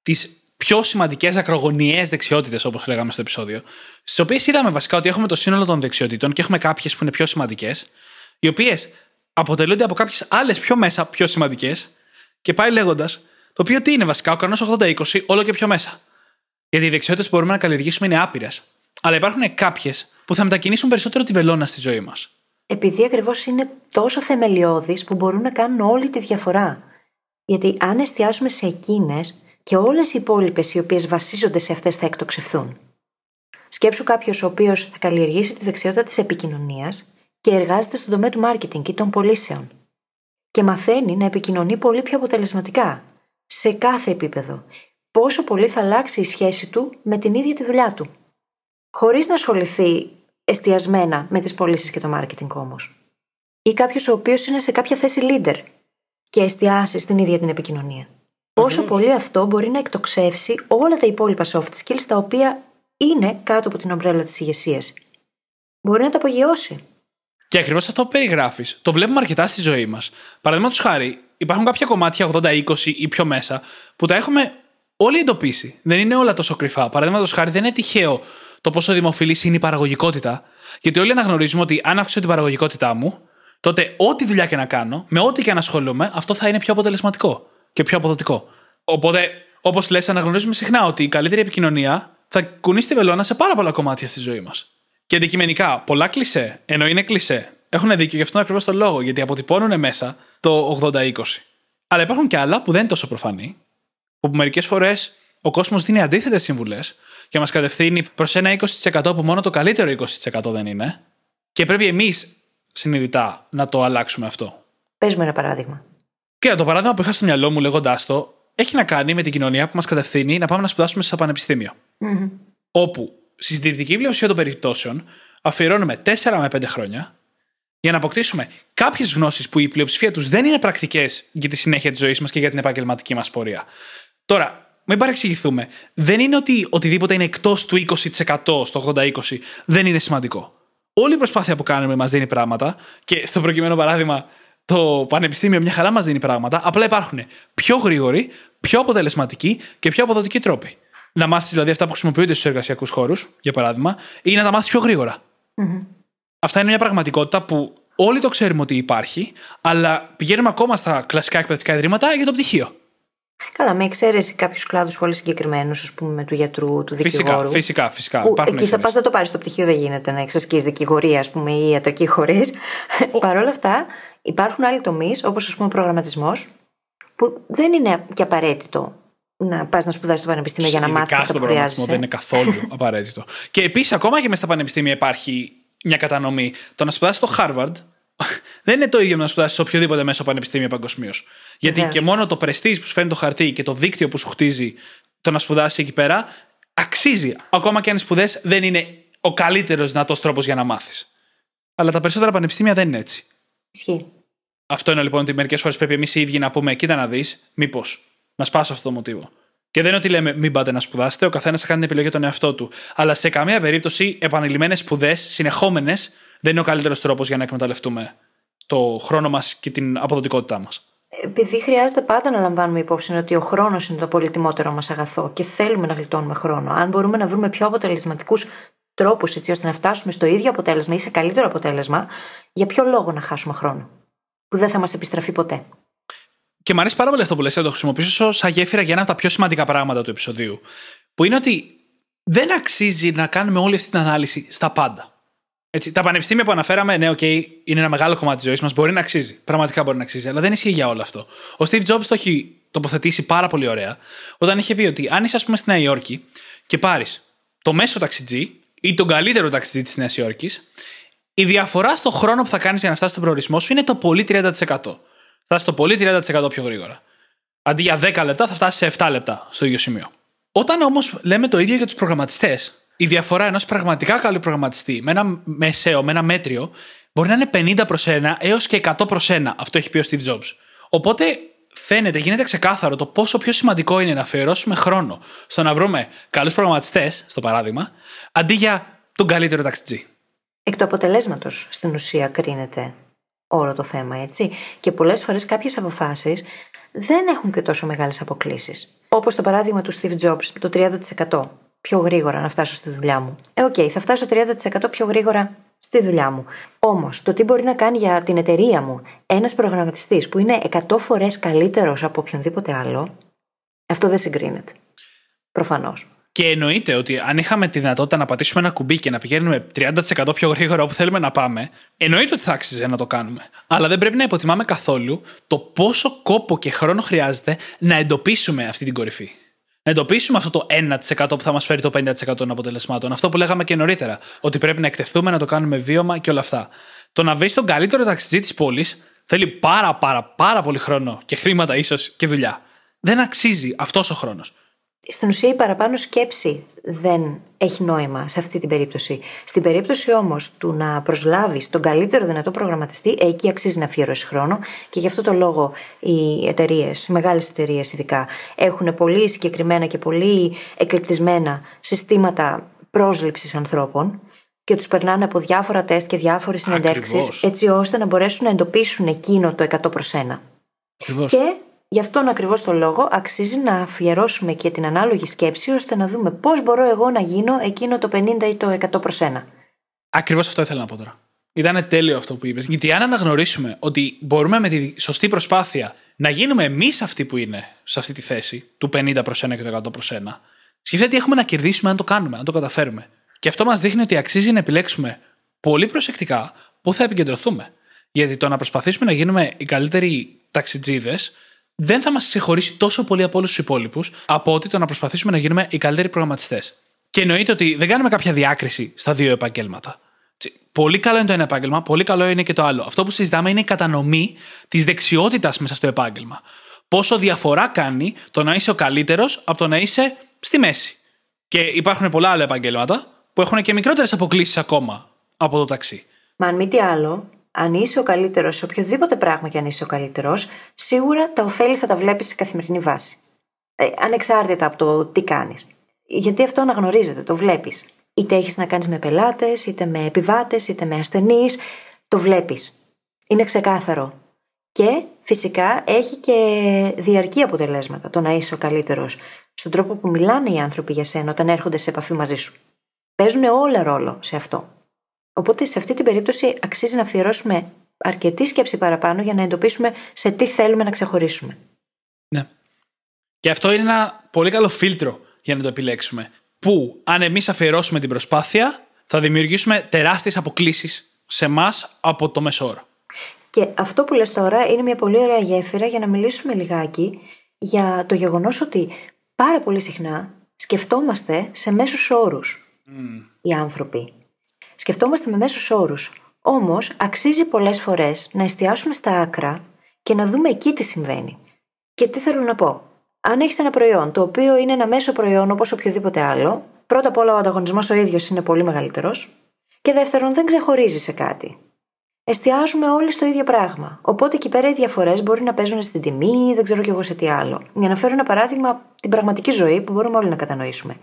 τις πιο σημαντικές ακρογωνιαίες δεξιότητες, όπως λέγαμε στο επεισόδιο, στις οποίες είδαμε βασικά ότι έχουμε το σύνολο των δεξιοτήτων και έχουμε κάποιες που είναι πιο σημαντικές, οι οποίες αποτελούνται από κάποιες άλλες πιο μέσα, πιο σημαντικές, και πάει λέγοντας, το οποίο τι είναι βασικά, ο κανόνας ογδόντα είκοσι, όλο και πιο μέσα. Γιατί οι δεξιότητες που μπορούμε να καλλιεργήσουμε είναι άπειρες. Αλλά υπάρχουν κάποιες που θα μετακινήσουν περισσότερο τη βελόνα στη ζωή μας. Επειδή ακριβώς είναι τόσο θεμελιώδεις που μπορούν να κάνουν όλη τη διαφορά. Γιατί αν εστιάσουμε σε εκείνες και όλες οι υπόλοιπες οι οποίες βασίζονται σε αυτές θα εκτοξευθούν. Σκέψου κάποιος ο οποίος θα καλλιεργήσει τη δεξιότητα της επικοινωνίας και εργάζεται στον τομέα του μάρκετινγκ ή των πωλήσεων. Και μαθαίνει να επικοινωνεί πολύ πιο αποτελεσματικά σε κάθε επίπεδο. Πόσο πολύ θα αλλάξει η σχέση του με την ίδια τη δουλειά του. Χωρίς να ασχοληθεί εστιασμένα με τις πωλήσεις και το μάρκετινγκ όμως. Ή κάποιος ο οποίος είναι σε κάποια θέση leader και εστιάσει στην ίδια την επικοινωνία. Πόσο πολύ αυτό μπορεί να εκτοξεύσει όλα τα υπόλοιπα soft skills τα οποία είναι κάτω από την ομπρέλα της ηγεσίας. Μπορεί να τα απογειώσει. Και ακριβώς αυτό που περιγράφεις, το βλέπουμε αρκετά στη ζωή μας. Παραδείγματος χάρη, υπάρχουν κάποια κομμάτια ογδόντα είκοσι ή πιο μέσα που τα έχουμε όλοι εντοπίσει. Δεν είναι όλα τόσο κρυφά. Παραδείγματος χάρη, δεν είναι τυχαίο το πόσο δημοφιλής είναι η παραγωγικότητα Γιατί όλοι αναγνωρίζουμε ότι αν αυξήσω την παραγωγικότητά μου, τότε ό,τι δουλειά και να κάνω, με ό,τι και να ασχολούμαι, αυτό θα είναι πιο αποτελεσματικό και πιο αποδοτικό. Οπότε, όπως λες, αναγνωρίζουμε συχνά ότι η καλύτερη επικοινωνία θα κουνήσει τη βελόνα σε πάρα πολλά κομμάτια στη ζωή μας. Και αντικειμενικά, πολλά κλισέ, ενώ είναι κλισέ, έχουν δίκιο γι' αυτόν ακριβώς τον λόγο, γιατί αποτυπώνουν μέσα το ογδόντα είκοσι. Αλλά υπάρχουν και άλλα που δεν είναι τόσο προφανή, όπου μερικές φορές ο κόσμος δίνει αντίθετες συμβουλές και μας κατευθύνει προς ένα είκοσι τοις εκατό που μόνο το καλύτερο είκοσι τοις εκατό δεν είναι, και πρέπει εμείς συνειδητά να το αλλάξουμε αυτό. Πες μου ένα παράδειγμα. Και το παράδειγμα που είχα στο μυαλό μου λέγοντάς το έχει να κάνει με την κοινωνία που μας κατευθύνει να πάμε να σπουδάσουμε στα πανεπιστήμια. Mm-hmm. Όπου στη συντηρητική πλειοψηφία των περιπτώσεων αφιερώνουμε τέσσερα με πέντε χρόνια για να αποκτήσουμε κάποιες γνώσεις που η πλειοψηφία τους δεν είναι πρακτικές για τη συνέχεια της ζωής μας και για την επαγγελματική μας πορεία. Τώρα, μην παρεξηγηθούμε. Δεν είναι ότι οτιδήποτε είναι εκτός του είκοσι τοις εκατό στο ογδόντα είκοσι δεν είναι σημαντικό. Όλη η προσπάθεια που κάνουμε μας δίνει πράγματα και στο προκειμένο παράδειγμα, το πανεπιστήμιο μια χαρά μας δίνει πράγματα. Απλά υπάρχουν πιο γρήγοροι, πιο αποτελεσματικοί και πιο αποδοτικοί τρόποι. Να μάθεις δηλαδή αυτά που χρησιμοποιούνται στους εργασιακούς χώρους, για παράδειγμα, ή να τα μάθεις πιο γρήγορα. Mm-hmm. Αυτά είναι μια πραγματικότητα που όλοι το ξέρουμε ότι υπάρχει, αλλά πηγαίνουμε ακόμα στα κλασικά εκπαιδευτικά ιδρύματα για το πτυχίο. Καλά, με εξαίρεση κάποιους κλάδους πολύ συγκεκριμένους, ας πούμε, του γιατρού, του δικηγόρου. Φυσικά, φυσικά. φυσικά. Που εκεί θα πας να το πάρεις στο πτυχίο, δεν γίνεται να εξασκείς δικηγορία, ας πούμε, ή ιατρική χωρίς. Ο... Παρ' όλα αυτά, υπάρχουν άλλοι τομείς, όπως ας πούμε ο προγραμματισμός, που δεν είναι και απαραίτητο να πας να σπουδάσεις στο πανεπιστήμιο για να μάθεις αυτά που χρειάζεσαι. Δεν είναι καθόλου απαραίτητο. Και επίσης, ακόμα και μες στα πανεπιστήμια υπάρχει μια κατανομή. Το να σπουδάσεις στο Harvard δεν είναι το ίδιο να σπουδάσεις σε οποιοδήποτε μέσο πανεπιστήμιο παγκοσμίως. Γιατί και μόνο το πρεστίζ που σου φέρνει το χαρτί και το δίκτυο που σου χτίζει το να σπουδάσεις εκεί πέρα αξίζει. Ακόμα και αν οι σπουδές δεν είναι ο καλύτερος δυνατός τρόπος για να μάθεις. Αλλά τα περισσότερα πανεπιστήμια δεν είναι έτσι. Ισχύει. Αυτό είναι λοιπόν ότι μερικές φορές πρέπει εμείς οι ίδιοι να πούμε: κοίτα να δεις, μήπως να σπάσω αυτό το μοτίβο. Και δεν είναι ότι λέμε μην πάτε να σπουδάσετε, ο καθένας θα κάνει την επιλογή για τον εαυτό του. Αλλά σε καμία περίπτωση επανειλημμένες σπουδές, συνεχόμενες, δεν είναι ο καλύτερος τρόπος για να εκμεταλλευτούμε το χρόνο μας και την αποδοτικότητά μας. Επειδή χρειάζεται πάντα να λαμβάνουμε υπόψη ότι ο χρόνος είναι το πολύτιμότερο μας αγαθό και θέλουμε να γλιτώνουμε χρόνο. Αν μπορούμε να βρούμε πιο αποτελεσματικούς τρόπους έτσι ώστε να φτάσουμε στο ίδιο αποτέλεσμα ή σε καλύτερο αποτέλεσμα, για ποιο λόγο να χάσουμε χρόνο που δεν θα μας επιστραφεί ποτέ. Και μου αρέσει πάρα πολύ αυτό που λες, να το χρησιμοποιήσω σαν γέφυρα για ένα από τα πιο σημαντικά πράγματα του επεισοδίου. Που είναι ότι δεν αξίζει να κάνουμε όλη αυτή την ανάλυση στα πάντα. Έτσι, τα πανεπιστήμια που αναφέραμε, ναι, οκ, okay, είναι ένα μεγάλο κομμάτι της ζωής μας, μπορεί να αξίζει. Πραγματικά μπορεί να αξίζει, αλλά δεν ισχύει για όλο αυτό. Ο Steve Jobs το έχει τοποθετήσει πάρα πολύ ωραία, όταν είχε πει ότι αν είσαι, ας πούμε, στη Νέα Υόρκη και πάρεις το μέσο ταξιτζή ή τον καλύτερο ταξιτζή της Νέας Υόρκης, η διαφορά στο χρόνο που θα κάνεις για να φτάσεις στον προορισμό σου είναι το πολύ τριάντα τοις εκατό. Θα είσαι το πολύ τριάντα τοις εκατό πιο γρήγορα. Αντί για δέκα λεπτά, θα φτάσεις σε επτά λεπτά στο ίδιο σημείο. Όταν όμως λέμε το ίδιο για τους προγραμματιστές, η διαφορά ενός πραγματικά καλού προγραμματιστή με ένα μεσαίο, με ένα μέτριο, μπορεί να είναι πενήντα προς ένα έως και εκατό προς ένα. Αυτό έχει πει ο Steve Jobs. Οπότε φαίνεται, γίνεται ξεκάθαρο το πόσο πιο σημαντικό είναι να αφιερώσουμε χρόνο στο να βρούμε καλούς προγραμματιστές, στο παράδειγμα, αντί για τον καλύτερο ταξιτζή. Εκ του αποτελέσματος, στην ουσία, κρίνεται όλο το θέμα, έτσι. Και πολλές φορές κάποιες αποφάσεις δεν έχουν και τόσο μεγάλες αποκλίσεις. Όπως το παράδειγμα του Steve Jobs, το τριάντα τοις εκατό πιο γρήγορα να φτάσω στη δουλειά μου. Ε, οκ, okay, θα φτάσω τριάντα τοις εκατό πιο γρήγορα στη δουλειά μου. Όμως, το τι μπορεί να κάνει για την εταιρεία μου ένας προγραμματιστής που είναι εκατό φορές καλύτερος από οποιονδήποτε άλλο, αυτό δεν συγκρίνεται. Προφανώς. Και εννοείται ότι αν είχαμε τη δυνατότητα να πατήσουμε ένα κουμπί και να πηγαίνουμε τριάντα τοις εκατό πιο γρήγορα όπου θέλουμε να πάμε, εννοείται ότι θα άξιζε να το κάνουμε. Αλλά δεν πρέπει να υποτιμάμε καθόλου το πόσο κόπο και χρόνο χρειάζεται να εντοπίσουμε αυτή την κορυφή. Να εντοπίσουμε αυτό το ένα τοις εκατό που θα μας φέρει το πενήντα τοις εκατό των αποτελεσμάτων. Αυτό που λέγαμε και νωρίτερα, ότι πρέπει να εκτεθούμε, να το κάνουμε βίωμα και όλα αυτά. Το να βρεις τον καλύτερο ταξιτζή της πόλης θέλει πάρα, πάρα, πάρα πολύ χρόνο και χρήματα ίσως και δουλειά. Δεν αξίζει αυτός ο χρόνος. Στην ουσία η παραπάνω σκέψη δεν έχει νόημα σε αυτή την περίπτωση. Στην περίπτωση όμως του να προσλάβεις τον καλύτερο δυνατό προγραμματιστή, εκεί αξίζει να αφιερώσεις χρόνο και γι' αυτό το λόγο οι εταιρείες, οι μεγάλες εταιρείες ειδικά, έχουν πολύ συγκεκριμένα και πολύ εκλεπτισμένα συστήματα πρόσληψης ανθρώπων και τους περνάνε από διάφορα τεστ και διάφορες συνεντεύξεις, έτσι ώστε να μπορέσουν να εντοπίσουν εκείνο το εκατό προς ένα. Ακριβώς. Και γι' αυτόν ακριβώς το λόγο αξίζει να αφιερώσουμε και την ανάλογη σκέψη ώστε να δούμε πώς μπορώ εγώ να γίνω εκείνο το πενήντα ή το εκατό προς ένα. Ακριβώς αυτό ήθελα να πω τώρα. Ήταν τέλειο αυτό που είπες. Γιατί αν αναγνωρίσουμε ότι μπορούμε με τη σωστή προσπάθεια να γίνουμε εμείς αυτοί που είναι σε αυτή τη θέση, του πενήντα προς εκατό και του εκατό προς εκατό, σκεφτείτε τι έχουμε να κερδίσουμε αν το κάνουμε, αν το καταφέρουμε. Και αυτό μας δείχνει ότι αξίζει να επιλέξουμε πολύ προσεκτικά πού θα επικεντρωθούμε. Γιατί το να προσπαθήσουμε να γίνουμε οι καλύτεροι ταξιτζίδες δεν θα μας ξεχωρίσει τόσο πολύ από όλους τους υπόλοιπους, από ότι το να προσπαθήσουμε να γίνουμε οι καλύτεροι προγραμματιστές. Και εννοείται ότι δεν κάνουμε κάποια διάκριση στα δύο επαγγέλματα. Πολύ καλό είναι το ένα επάγγελμα, πολύ καλό είναι και το άλλο. Αυτό που συζητάμε είναι η κατανομή της δεξιότητας μέσα στο επάγγελμα. Πόσο διαφορά κάνει το να είσαι ο καλύτερος από το να είσαι στη μέση. Και υπάρχουν πολλά άλλα επαγγέλματα που έχουν και μικρότερες αποκλίσεις ακόμα από το ταξί. Μα αν μη τι άλλο, αν είσαι ο καλύτερος σε οποιοδήποτε πράγμα και αν είσαι ο καλύτερος, σίγουρα τα ωφέλη θα τα βλέπεις σε καθημερινή βάση. Ε, ανεξάρτητα από το τι κάνεις. Γιατί αυτό αναγνωρίζεται, το βλέπεις. Είτε έχεις να κάνεις με πελάτες, είτε με επιβάτες, είτε με ασθενείς, το βλέπεις. Είναι ξεκάθαρο. Και φυσικά έχει και διαρκή αποτελέσματα το να είσαι ο καλύτερος στον τρόπο που μιλάνε οι άνθρωποι για σένα όταν έρχονται σε επαφή μαζί σου. Παίζουν όλα ρόλο σε αυτό. Οπότε σε αυτή την περίπτωση αξίζει να αφιερώσουμε αρκετή σκέψη παραπάνω για να εντοπίσουμε σε τι θέλουμε να ξεχωρίσουμε. Ναι. Και αυτό είναι ένα πολύ καλό φίλτρο για να το επιλέξουμε. Που αν εμείς αφιερώσουμε την προσπάθεια, θα δημιουργήσουμε τεράστιες αποκλίσεις σε εμάς από το μέσο όρο. Και αυτό που λες τώρα είναι μια πολύ ωραία γέφυρα για να μιλήσουμε λιγάκι για το γεγονός ότι πάρα πολύ συχνά σκεφτόμαστε σε μέσους όρους mm. οι άνθρωποι. Σκεφτόμαστε με μέσους όρους. Όμως αξίζει πολλές φορές να εστιάσουμε στα άκρα και να δούμε εκεί τι συμβαίνει. Και τι θέλω να πω. Αν έχεις ένα προϊόν το οποίο είναι ένα μέσο προϊόν όπως οποιοδήποτε άλλο, πρώτα απ' όλα ο ανταγωνισμός ο ίδιος είναι πολύ μεγαλύτερος και δεύτερον δεν ξεχωρίζει σε κάτι. Εστιάζουμε όλοι στο ίδιο πράγμα. Οπότε εκεί πέρα οι διαφορές μπορεί να παίζουν στην τιμή, δεν ξέρω κι εγώ σε τι άλλο. Για να φέρω ένα παράδειγμα, την πραγματική ζωή που μπορούμε όλοι να κατανοήσουμε.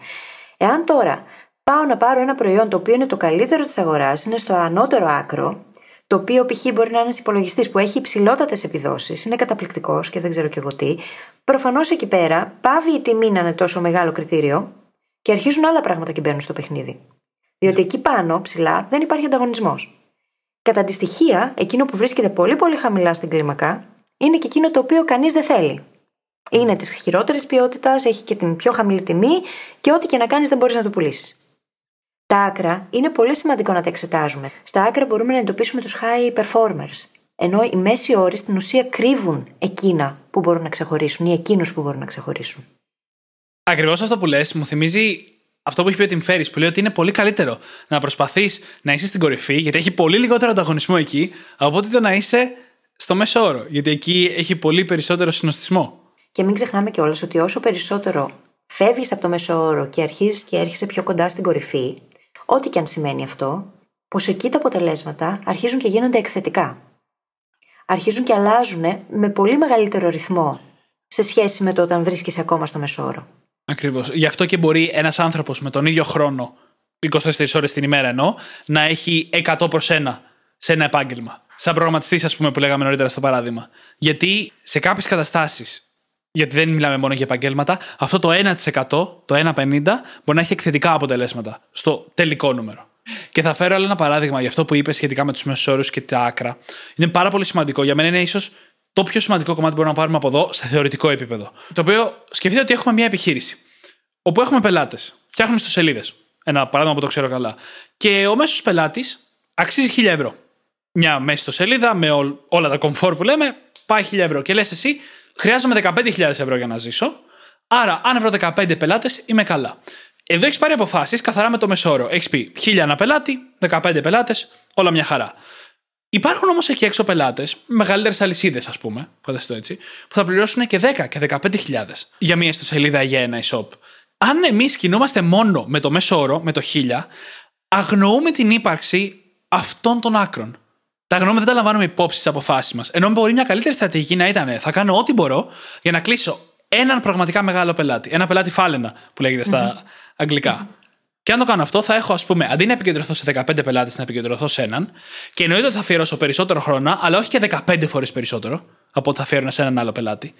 Εάν τώρα πάω να πάρω ένα προϊόν το οποίο είναι το καλύτερο της αγοράς, είναι στο ανώτερο άκρο, το οποίο π.χ. μπορεί να είναι ένας υπολογιστής που έχει υψηλότατες επιδόσεις, είναι καταπληκτικός και δεν ξέρω κι εγώ τι, προφανώς εκεί πέρα πάβει η τιμή να είναι τόσο μεγάλο κριτήριο και αρχίζουν άλλα πράγματα και μπαίνουν στο παιχνίδι. Διότι εκεί πάνω, ψηλά, δεν υπάρχει ανταγωνισμός. Κατά τη στοιχεία, εκείνο που βρίσκεται πολύ πολύ χαμηλά στην κλίμακα είναι και εκείνο το οποίο κανείς δεν θέλει. Είναι της χειρότερης ποιότητας, έχει και την πιο χαμηλή τιμή και ό,τι και να κάνεις δεν μπορείς να το πουλήσεις. Τα άκρα είναι πολύ σημαντικό να τα εξετάζουμε. Στα άκρα μπορούμε να εντοπίσουμε τους high performers, ενώ οι μέσοι όροι στην ουσία κρύβουν εκείνα που μπορούν να ξεχωρίσουν ή εκείνους που μπορούν να ξεχωρίσουν. Ακριβώς αυτό που λες μου θυμίζει αυτό που έχει πει ο Τιμ Φέρις, που λέει ότι είναι πολύ καλύτερο να προσπαθείς να είσαι στην κορυφή, γιατί έχει πολύ λιγότερο ανταγωνισμό εκεί, από ότι το να είσαι στο μέσο όρο, γιατί εκεί έχει πολύ περισσότερο συνοστισμό. Και μην ξεχνάμε κιόλας ότι όσο περισσότερο φεύγεις από το μέσο όρο και αρχίζεις και έρχεσαι πιο κοντά στην κορυφή. Ό,τι και αν σημαίνει αυτό, πως εκεί τα αποτελέσματα αρχίζουν και γίνονται εκθετικά. Αρχίζουν και αλλάζουν με πολύ μεγαλύτερο ρυθμό σε σχέση με το όταν βρίσκεσαι ακόμα στο μέσο όρο. Ακριβώς. Γι' αυτό και μπορεί ένας άνθρωπος με τον ίδιο χρόνο, είκοσι τέσσερις ώρες την ημέρα εννοώ, να έχει εκατό προς ένα σε ένα επάγγελμα. Σαν προγραμματιστής, ας πούμε, που λέγαμε νωρίτερα στο παράδειγμα. Γιατί σε κάποιες καταστάσεις, γιατί δεν μιλάμε μόνο για επαγγέλματα, αυτό το ένα τοις εκατό, το ένα κόμμα πενήντα, μπορεί να έχει εκθετικά αποτελέσματα στο τελικό νούμερο. Και θα φέρω άλλο ένα παράδειγμα για αυτό που είπες σχετικά με τους μέσους όρους και τα άκρα. Είναι πάρα πολύ σημαντικό. Για μένα είναι ίσως το πιο σημαντικό κομμάτι που μπορούμε να πάρουμε από εδώ σε θεωρητικό επίπεδο. Το οποίο σκεφτείτε ότι έχουμε μια επιχείρηση, όπου έχουμε πελάτες. Φτιάχνουμε ιστοσελίδες. Ένα παράδειγμα που το ξέρω καλά. Και ο μέσος πελάτης αξίζει χίλια ευρώ. Μια μέση ιστοσελίδα με ό, όλα τα comfort που λέμε, πάει χίλια ευρώ. Και λες εσύ. Χρειάζομαι δεκαπέντε χιλιάδες ευρώ για να ζήσω. Άρα, αν βρω δεκαπέντε πελάτες, είμαι καλά. Εδώ έχεις πάρει αποφάσεις καθαρά με το μεσόρο. Έχεις πει χίλια ένα πελάτη, δεκαπέντε πελάτες, όλα μια χαρά. Υπάρχουν όμως εκεί έξω πελάτες, μεγαλύτερες αλυσίδες, ας πούμε, φανταστείτε το έτσι, που θα πληρώσουν και δέκα και δεκαπέντε χιλιάδες για μια ιστοσελίδα ή για ένα e-shop. Αν εμείς κινούμαστε μόνο με το μεσόρο, με το χίλια, αγνοούμε την ύπαρξη αυτών των άκρων. Τα γνώμη δεν τα λαμβάνουμε υπόψη στις αποφάσεις μας. Ενώ μπορεί μια καλύτερη στρατηγική να ήταν: θα κάνω ό,τι μπορώ για να κλείσω έναν πραγματικά μεγάλο πελάτη. Ένα πελάτη φάλαινα, που λέγεται στα mm-hmm. αγγλικά. Mm-hmm. Και αν το κάνω αυτό, θα έχω, ας πούμε, αντί να επικεντρωθώ σε δεκαπέντε πελάτες, να επικεντρωθώ σε έναν. Και εννοείται ότι θα αφιερώσω περισσότερο χρόνο, αλλά όχι και δεκαπέντε φορές περισσότερο από ό,τι θα αφιέρωνα σε έναν άλλο πελάτη.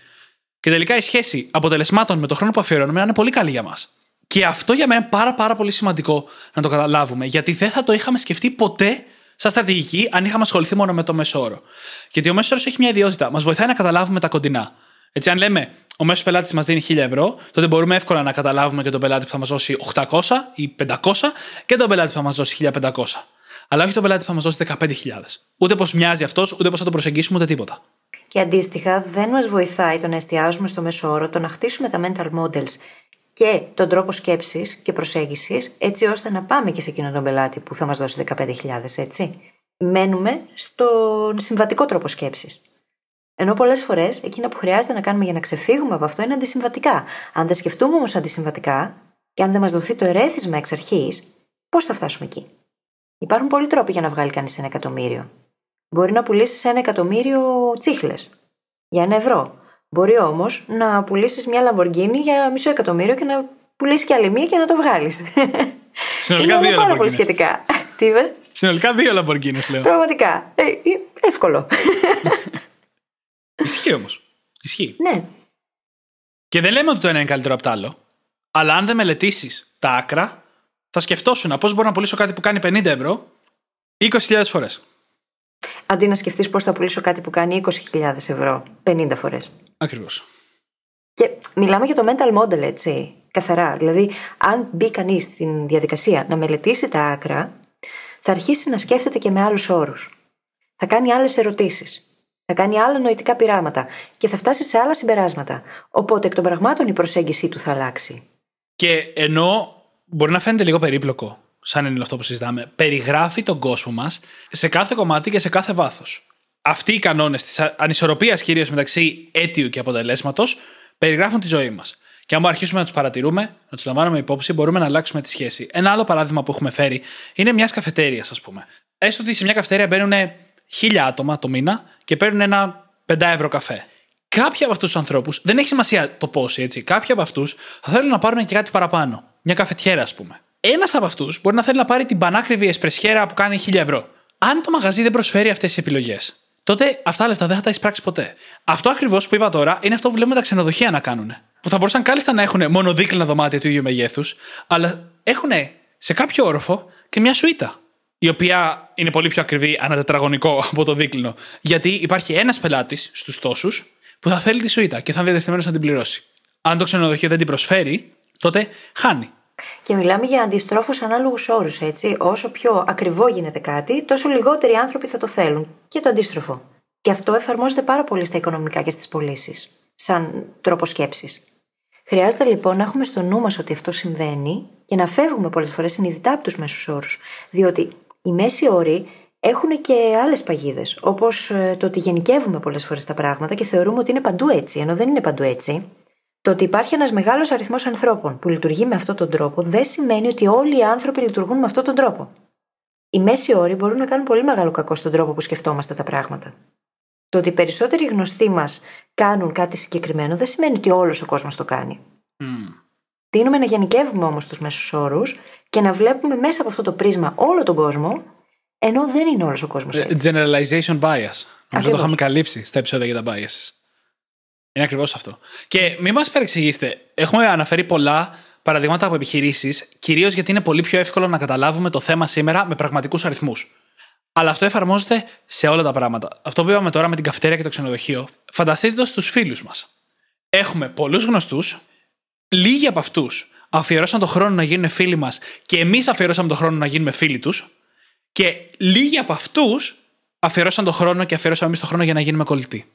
Και τελικά η σχέση αποτελεσμάτων με το χρόνο που αφιερώνουμε είναι πολύ καλή για μας. Και αυτό για μένα είναι πάρα πάρα πολύ σημαντικό να το καταλάβουμε, γιατί δεν θα το είχαμε σκεφτεί ποτέ σαν στρατηγική αν είχαμε ασχοληθεί μόνο με το μέσο όρο. Γιατί ο μέσο όρο έχει μια ιδιότητα. Μας βοηθάει να καταλάβουμε τα κοντινά. Έτσι, αν λέμε ο μέσος πελάτης μας δίνει χίλια ευρώ, τότε μπορούμε εύκολα να καταλάβουμε και τον πελάτη που θα μας δώσει οκτακόσια ή πεντακόσια και τον πελάτη που θα μας δώσει χίλια πεντακόσια. Αλλά όχι τον πελάτη που θα μας δώσει δεκαπέντε χιλιάδες. Ούτε πως μοιάζει αυτός, ούτε πως θα τον προσεγγίσουμε, ούτε τίποτα. Και αντίστοιχα, δεν μας βοηθάει το να εστιάζουμε στο μέσο όρο, το να χτίσουμε τα mental models και τον τρόπο σκέψης και προσέγγισης, έτσι ώστε να πάμε και σε εκείνον τον πελάτη που θα μας δώσει δεκαπέντε χιλιάδες, έτσι. Μένουμε στον συμβατικό τρόπο σκέψης. Ενώ πολλές φορές εκείνα που χρειάζεται να κάνουμε για να ξεφύγουμε από αυτό είναι αντισυμβατικά. Αν δεν σκεφτούμε όμως αντισυμβατικά και αν δεν μας δοθεί το ερέθισμα εξ αρχής, πώς θα φτάσουμε εκεί? Υπάρχουν πολλοί τρόποι για να βγάλει κανείς ένα εκατομμύριο. Μπορεί να πουλήσεις ένα εκατομμύριο τσίχλες για ένα ευρώ. Μπορεί όμως να πουλήσεις μια Λαμβοργκίνη για μισό εκατομμύριο και να πουλήσεις και άλλη μία και να το βγάλεις. Συνολικά δύο πάρα πολύ σχετικά. Τι είπες? Συνολικά δύο Λαμβοργκίνες, λέω. Πραγματικά. Ε, εύκολο. Ισχύει όμως. Ισχύει. Ναι. Και δεν λέμε ότι το ένα είναι καλύτερο από το άλλο. Αλλά αν δεν μελετήσεις τα άκρα, θα σκεφτόσουν πώς μπορώ να πουλήσω κάτι που κάνει πενήντα ευρώ είκοσι χιλιάδες φορές. Αντί να σκεφτείς πώς θα πουλήσω κάτι που κάνει είκοσι χιλιάδες ευρώ πενήντα φορές. Ακριβώς. Και μιλάμε για το mental model, έτσι. Καθαρά. Δηλαδή, αν μπει κανείς στην διαδικασία να μελετήσει τα άκρα, θα αρχίσει να σκέφτεται και με άλλους όρους. Θα κάνει άλλες ερωτήσεις. Θα κάνει άλλα νοητικά πειράματα και θα φτάσει σε άλλα συμπεράσματα. Οπότε εκ των πραγμάτων η προσέγγιση του θα αλλάξει. Και ενώ μπορεί να φαίνεται λίγο περίπλοκο, σαν είναι αυτό που συζητάμε, περιγράφει τον κόσμο μας σε κάθε κομμάτι και σε κάθε βάθος. Αυτοί οι κανόνες της ανισορροπίας, κυρίως μεταξύ αίτιου και αποτελέσματος, περιγράφουν τη ζωή μας. Και αν αρχίσουμε να τους παρατηρούμε, να τους λαμβάνουμε υπόψη, μπορούμε να αλλάξουμε τη σχέση. Ένα άλλο παράδειγμα που έχουμε φέρει είναι μια καφετέρια, ας πούμε. Έστω ότι σε μια καφετέρια μπαίνουν χίλια άτομα το μήνα και παίρνουν ένα πέντε ευρώ καφέ. Κάποιοι από αυτούς τους ανθρώπους, δεν έχει σημασία το πόσοι, έτσι. Κάποιοι από αυτούς θα θέλουν να πάρουν και κάτι παραπάνω. Μια καφετιέρα, ας πούμε. Ένας από αυτούς μπορεί να θέλει να πάρει την πανάκριβη εσπρεσιέρα που κάνει χίλια ευρώ. Αν το μαγαζί δεν προσφέρει αυτές τις επιλογές, τότε αυτά τα λεφτά δεν θα τα έχεις πράξει ποτέ. Αυτό ακριβώς που είπα τώρα είναι αυτό που βλέπουμε τα ξενοδοχεία να κάνουν. Που θα μπορούσαν κάλλιστα να έχουν μόνο δίκλινα δωμάτια του ίδιου μεγέθους, αλλά έχουν σε κάποιο όροφο και μια σουίτα, η οποία είναι πολύ πιο ακριβή ανά τετραγωνικό από το δίκλινο. Γιατί υπάρχει ένας πελάτης στους τόσους που θα θέλει τη σουίτα και θα είναι διατεθειμένος να την πληρώσει. Αν το ξενοδοχείο δεν την προσφέρει, τότε χάνει. Και μιλάμε για αντιστρόφους ανάλογους όρους, έτσι. Όσο πιο ακριβό γίνεται κάτι, τόσο λιγότεροι άνθρωποι θα το θέλουν. Και το αντίστροφο. Και αυτό εφαρμόζεται πάρα πολύ στα οικονομικά και στις πωλήσεις, σαν τρόπο σκέψης. Χρειάζεται λοιπόν να έχουμε στο νου μας ότι αυτό συμβαίνει και να φεύγουμε πολλές φορές συνειδητά από τους μέσους όρους. Διότι οι μέσοι όροι έχουν και άλλες παγίδες, όπως το ότι γενικεύουμε πολλές φορές τα πράγματα και θεωρούμε ότι είναι παντού έτσι, ενώ δεν είναι παντού έτσι. Το ότι υπάρχει ένας μεγάλος αριθμός ανθρώπων που λειτουργεί με αυτόν τον τρόπο δεν σημαίνει ότι όλοι οι άνθρωποι λειτουργούν με αυτόν τον τρόπο. Οι μέσοι όροι μπορούν να κάνουν πολύ μεγάλο κακό στον τρόπο που σκεφτόμαστε τα πράγματα. Το ότι οι περισσότεροι γνωστοί μας κάνουν κάτι συγκεκριμένο δεν σημαίνει ότι όλος ο κόσμος το κάνει. Mm. Τείνουμε να γενικεύουμε όμως τους μέσους όρους και να βλέπουμε μέσα από αυτό το πρίσμα όλο τον κόσμο, ενώ δεν είναι όλος ο κόσμος έτσι. Generalization bias. Νομίζω το είχαμε καλύψει στα επεισόδια για τα biases. Είναι ακριβώς αυτό. Και μην μας παρεξηγήσετε. Έχουμε αναφέρει πολλά παραδείγματα από επιχειρήσεις, κυρίως γιατί είναι πολύ πιο εύκολο να καταλάβουμε το θέμα σήμερα με πραγματικούς αριθμούς. Αλλά αυτό εφαρμόζεται σε όλα τα πράγματα. Αυτό που είπαμε τώρα με την καφετέρια και το ξενοδοχείο, φανταστείτε το στους φίλους μας. Έχουμε πολλούς γνωστούς, λίγοι από αυτούς αφιερώσαν τον χρόνο να γίνουν φίλοι μας και εμείς αφιερώσαμε τον χρόνο να γίνουμε φίλοι τους, και λίγοι από αυτούς αφιερώσαν τον χρόνο και αφιερώσαμε εμείς τον χρόνο για να γίνουμε κολλητοί.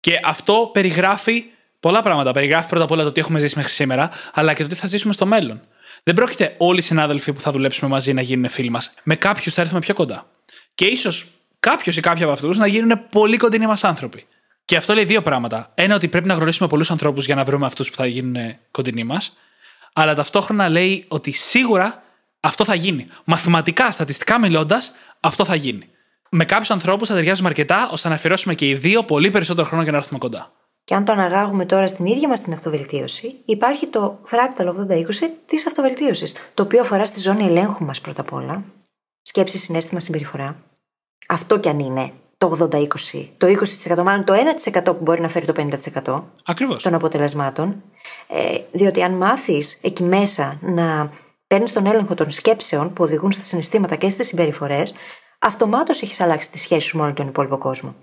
Και αυτό περιγράφει πολλά πράγματα. Περιγράφει πρώτα απ' όλα το τι έχουμε ζήσει μέχρι σήμερα, αλλά και το τι θα ζήσουμε στο μέλλον. Δεν πρόκειται όλοι οι συνάδελφοι που θα δουλέψουμε μαζί να γίνουν φίλοι μας. Με κάποιους θα έρθουμε πιο κοντά. Και ίσως κάποιος ή κάποιοι από αυτούς να γίνουν πολύ κοντινοί μας άνθρωποι. Και αυτό λέει δύο πράγματα. Ένα, ότι πρέπει να γνωρίσουμε πολλούς ανθρώπους για να βρούμε αυτούς που θα γίνουν κοντινοί μας. Αλλά ταυτόχρονα λέει ότι σίγουρα αυτό θα γίνει. Μαθηματικά, στατιστικά μιλώντας, αυτό θα γίνει. Με κάποιους ανθρώπους θα ταιριάζουμε αρκετά ώστε να αφιερώσουμε και οι δύο πολύ περισσότερο χρόνο για να έρθουμε κοντά. Και αν το αναγάγουμε τώρα στην ίδια μας την αυτοβελτίωση, υπάρχει το φράκταλ ογδόντα είκοσι της αυτοβελτίωσης, το οποίο αφορά στη ζώνη ελέγχου μας πρώτα απ' όλα. Σκέψη, συναίσθημα, συμπεριφορά. Αυτό κι αν είναι το ογδόντα είκοσι, το είκοσι τοις εκατό, μάλλον το ένα τοις εκατό που μπορεί να φέρει το πενήντα τοις εκατό ακριβώς των αποτελεσμάτων. Ε, διότι αν μάθεις εκεί μέσα να παίρνεις τον έλεγχο των σκέψεων που οδηγούν στα συναισθήματα και στις συμπεριφορές, αυτομάτως έχεις αλλάξει τη σχέση σου με όλο τον υπόλοιπο κόσμο.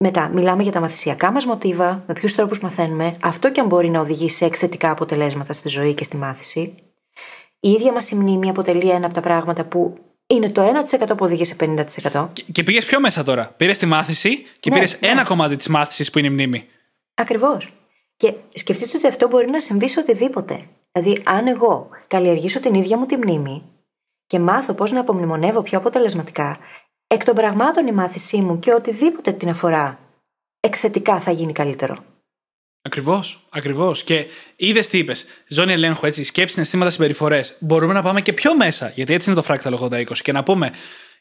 Μετά, μιλάμε για τα μαθησιακά μας μοτίβα, με ποιους τρόπους μαθαίνουμε, αυτό και αν μπορεί να οδηγήσει σε εκθετικά αποτελέσματα στη ζωή και στη μάθηση. Η ίδια μας η μνήμη αποτελεί ένα από τα πράγματα που είναι το ένα τοις εκατό που οδηγεί σε πενήντα τοις εκατό. Και, και πήγες πιο μέσα τώρα. Πήρες τη μάθηση και ναι, πήρες ναι. ένα κομμάτι της μάθησης που είναι η μνήμη. Ακριβώς. Και σκεφτείτε ότι αυτό μπορεί να συμβεί σε οτιδήποτε. Δηλαδή, αν εγώ καλλιεργήσω την ίδια μου τη μνήμη και μάθω πώς να απομνημονεύω πιο αποτελεσματικά, εκ των πραγμάτων η μάθησή μου και οτιδήποτε την αφορά εκθετικά θα γίνει καλύτερο. Ακριβώς, ακριβώς. Και είδες τι είπες. Ζώνη ελέγχου, έτσι, σκέψη, συναισθήματα, συμπεριφορές. Μπορούμε να πάμε και πιο μέσα, γιατί έτσι είναι το φράκταλο ογδόντα είκοσι. Και να πούμε,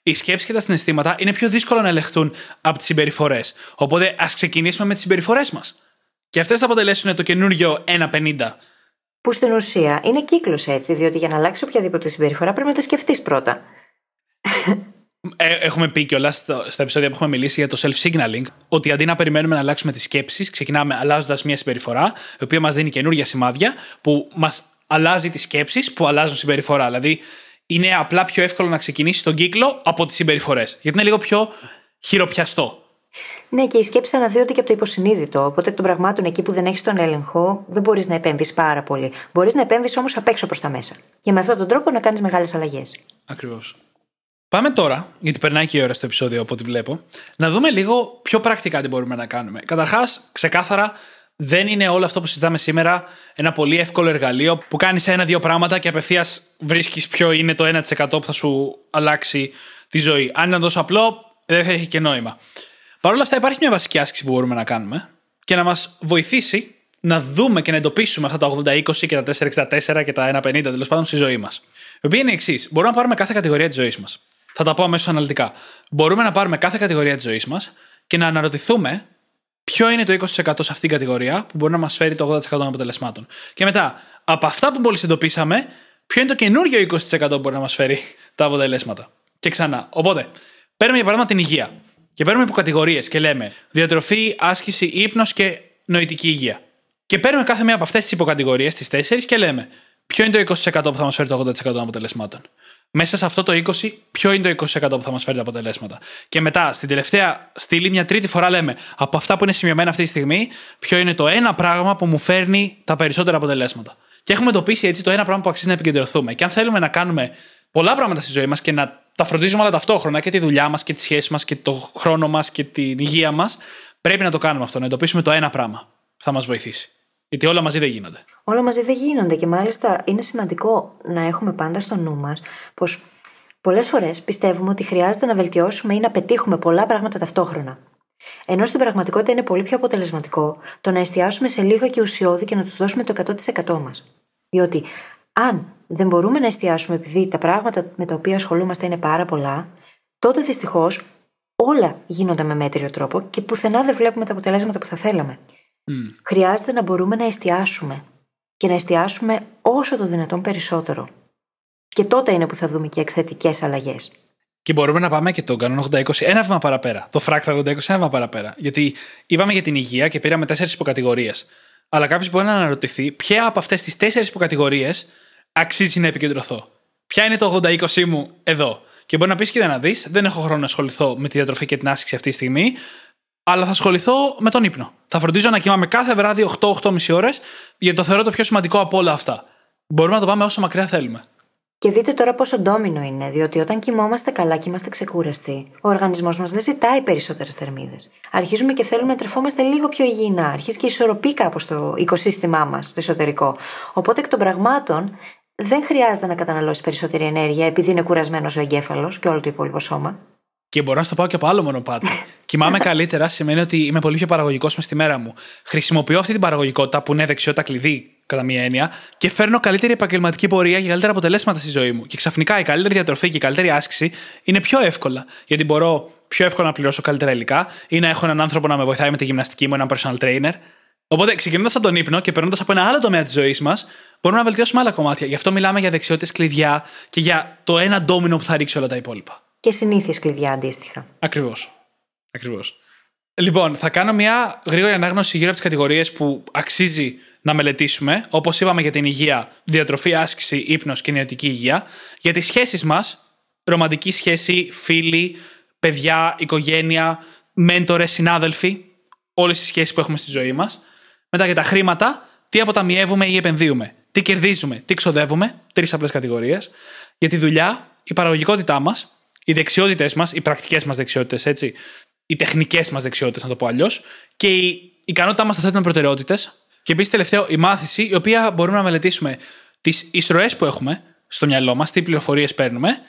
οι σκέψεις και τα συναισθήματα είναι πιο δύσκολο να ελεγχθούν από τις συμπεριφορές. Οπότε ας ξεκινήσουμε με τις συμπεριφορές μας. Και αυτές θα αποτελέσουν το καινούριο ένα πενήντα. Που στην ουσία είναι κύκλος, έτσι, διότι για να αλλάξει οποιαδήποτε συμπεριφορά πρέπει να τα σκεφτείς πρώτα. Έχουμε πει κιόλα στα επεισόδια που έχουμε μιλήσει για το self-signaling, ότι αντί να περιμένουμε να αλλάξουμε τις σκέψεις, ξεκινάμε αλλάζοντας μια συμπεριφορά, η οποία μας δίνει καινούργια σημάδια, που μας αλλάζει τις σκέψεις, που αλλάζουν συμπεριφορά. Δηλαδή, είναι απλά πιο εύκολο να ξεκινήσεις τον κύκλο από τις συμπεριφορές, γιατί είναι λίγο πιο χειροπιαστό. Ναι, και οι σκέψεις αναδύονται και από το υποσυνείδητο. Οπότε, εκ των πραγμάτων, εκεί που δεν έχεις τον έλεγχο, δεν μπορείς να επέμβεις πάρα πολύ. Μπορείς να επέμβεις όμως απ' έξω προς τα μέσα. Και με αυτόν τον τρόπο να κάνεις μεγάλες αλλαγές. Ακριβώς. Πάμε τώρα, γιατί περνάει και η ώρα στο επεισόδιο από ό,τι βλέπω, να δούμε λίγο πιο πρακτικά τι μπορούμε να κάνουμε. Καταρχάς, ξεκάθαρα, δεν είναι όλο αυτό που συζητάμε σήμερα ένα πολύ εύκολο εργαλείο που κάνεις ένα-δύο πράγματα και απευθείας βρίσκεις ποιο είναι το ένα τοις εκατό που θα σου αλλάξει τη ζωή. Αν είναι τόσο απλό, δεν θα έχει και νόημα. Παρ' όλα αυτά, υπάρχει μια βασική άσκηση που μπορούμε να κάνουμε και να μας βοηθήσει να δούμε και να εντοπίσουμε αυτά τα ογδόντα είκοσι και τα τέσσερα εξήντα τέσσερα και τα ένα πενήντα τέλος πάντων στη ζωή μας. Η οποία είναι η εξής: μπορούμε να πάρουμε κάθε κατηγορία της ζωής μας. Θα τα πω αμέσως αναλυτικά. Μπορούμε να πάρουμε κάθε κατηγορία της ζωής μας και να αναρωτηθούμε ποιο είναι το είκοσι τοις εκατό σε αυτήν την κατηγορία που μπορεί να μας φέρει το ογδόντα τοις εκατό των αποτελεσμάτων. Και μετά, από αυτά που μόλις εντοπίσαμε, ποιο είναι το καινούριο είκοσι τοις εκατό που μπορεί να μας φέρει τα αποτελέσματα. Και ξανά. Οπότε, παίρνουμε για παράδειγμα την υγεία. Και παίρνουμε υποκατηγορίες και λέμε διατροφή, άσκηση, ύπνος και νοητική υγεία. Και παίρνουμε κάθε μία από αυτές τις υποκατηγορίες, τις τέσσερις, και λέμε ποιο είναι το είκοσι τοις εκατό που θα μας φέρει το ογδόντα τοις εκατό των αποτελεσμάτων. Μέσα σε αυτό το είκοσι τοις εκατό, ποιο είναι το είκοσι τοις εκατό που θα μας φέρει τα αποτελέσματα. Και μετά, στην τελευταία στήλη, μια τρίτη φορά λέμε από αυτά που είναι σημειωμένα αυτή τη στιγμή, ποιο είναι το ένα πράγμα που μου φέρνει τα περισσότερα αποτελέσματα. Και έχουμε εντοπίσει έτσι το ένα πράγμα που αξίζει να επικεντρωθούμε. Και αν θέλουμε να κάνουμε πολλά πράγματα στη ζωή μας και να τα φροντίζουμε όλα ταυτόχρονα, και τη δουλειά μας και τις σχέσεις μας και το χρόνο μας και την υγεία μας, πρέπει να το κάνουμε αυτό. Να εντοπίσουμε το ένα πράγμα που θα μας βοηθήσει. Γιατί όλα μαζί δεν γίνονται. Όλα μαζί δεν γίνονται, και μάλιστα είναι σημαντικό να έχουμε πάντα στο νου μας πως πολλές φορές πιστεύουμε ότι χρειάζεται να βελτιώσουμε ή να πετύχουμε πολλά πράγματα ταυτόχρονα. Ενώ στην πραγματικότητα είναι πολύ πιο αποτελεσματικό το να εστιάσουμε σε λίγα και ουσιώδη και να τους δώσουμε το εκατό τοις εκατό μας. Διότι αν δεν μπορούμε να εστιάσουμε επειδή τα πράγματα με τα οποία ασχολούμαστε είναι πάρα πολλά, τότε δυστυχώς όλα γίνονται με μέτριο τρόπο και πουθενά δεν βλέπουμε τα αποτελέσματα που θα θέλαμε. Mm. Χρειάζεται να μπορούμε να εστιάσουμε και να εστιάσουμε όσο το δυνατόν περισσότερο. Και τότε είναι που θα δούμε και εκθετικές αλλαγές. Και μπορούμε να πάμε και τον κανόνα ογδόντα είκοσι ένα βήμα παραπέρα. Το φράκταλο ογδόντα είκοσι ένα βήμα παραπέρα. Γιατί είπαμε για την υγεία και πήραμε τέσσερις υποκατηγορίες. Αλλά κάποιος μπορεί να αναρωτηθεί ποια από αυτές τις τέσσερις υποκατηγορίες αξίζει να επικεντρωθώ. Ποια είναι το ογδόντα είκοσι μου εδώ. Και μπορεί να πεις, κοίτα να δεις, δεν έχω χρόνο να ασχοληθώ με τη διατροφή και την άσκηση αυτή τη στιγμή. Αλλά θα ασχοληθώ με τον ύπνο. Θα φροντίζω να κοιμάμαι κάθε βράδυ οκτώ με οκτώ και μισή ώρες, γιατί το θεωρώ το πιο σημαντικό από όλα αυτά. Μπορούμε να το πάμε όσο μακριά θέλουμε. Και δείτε τώρα πόσο ντόμινο είναι, διότι όταν κοιμόμαστε καλά και είμαστε ξεκούραστοι, ο οργανισμός μας δεν ζητάει περισσότερες θερμίδες. Αρχίζουμε και θέλουμε να τρεφόμαστε λίγο πιο υγιεινά. Αρχίζει και ισορροπεί κάπως το οικοσύστημά μας, το εσωτερικό. Οπότε εκ των πραγμάτων δεν χρειάζεται να καταναλώσει περισσότερη ενέργεια, επειδή είναι κουρασμένος ο εγκέφαλος και όλο το υπόλοιπο σώμα. Και μπορώ να στο πάω και από άλλο μονοπάτι. Κοιμάμαι καλύτερα σημαίνει ότι είμαι πολύ πιο παραγωγικός μες στη μέρα μου. Χρησιμοποιώ αυτή την παραγωγικότητα, που είναι δεξιότητα κλειδί κατά μία έννοια, και φέρνω καλύτερη επαγγελματική πορεία και καλύτερα αποτελέσματα στη ζωή μου. Και ξαφνικά η καλύτερη διατροφή και η καλύτερη άσκηση είναι πιο εύκολα. Γιατί μπορώ πιο εύκολα να πληρώσω καλύτερα υλικά ή να έχω έναν άνθρωπο να με βοηθάει με τη γυμναστική μου, έναν personal trainer. Οπότε, ξεκινώντας από τον ύπνο και περνώντας από ένα άλλο τομέα της ζωής μας, μπορούμε να βελτιώσουμε άλλα κομμάτια. Γι' αυτό μιλάμε για δεξιότητες κλειδιά και για το ένα ντόμινο που θα ρίξει όλα τα υπόλοιπα. Και συνήθειες κλειδιά αντίστοιχα. Ακριβώς. Ακριβώς. Λοιπόν, θα κάνω μια γρήγορη ανάγνωση γύρω από τις κατηγορίες που αξίζει να μελετήσουμε, όπως είπαμε για την υγεία, διατροφή, άσκηση, ύπνος και νεωτική υγεία, για τις σχέσεις μας, ρομαντική σχέση, φίλοι, παιδιά, οικογένεια, μέντορες, συνάδελφοι, όλες τις σχέσεις που έχουμε στη ζωή μας. Μετά για τα χρήματα, τι αποταμιεύουμε ή επενδύουμε, τι κερδίζουμε, τι ξοδεύουμε, τρεις απλές κατηγορίες. Για τη δουλειά, η παραγωγικότητά μας, οι δεξιότητες μας, οι πρακτικές μας δεξιότητες, έτσι, οι τεχνικές μας δεξιότητες, να το πω αλλιώς, και η ικανότητά μας να θέτουμε προτεραιότητες. Και επίσης, τελευταίο, η μάθηση, η οποία μπορούμε να μελετήσουμε τις εισρωές που έχουμε στο μυαλό μας, τι πληροφορίες παίρνουμε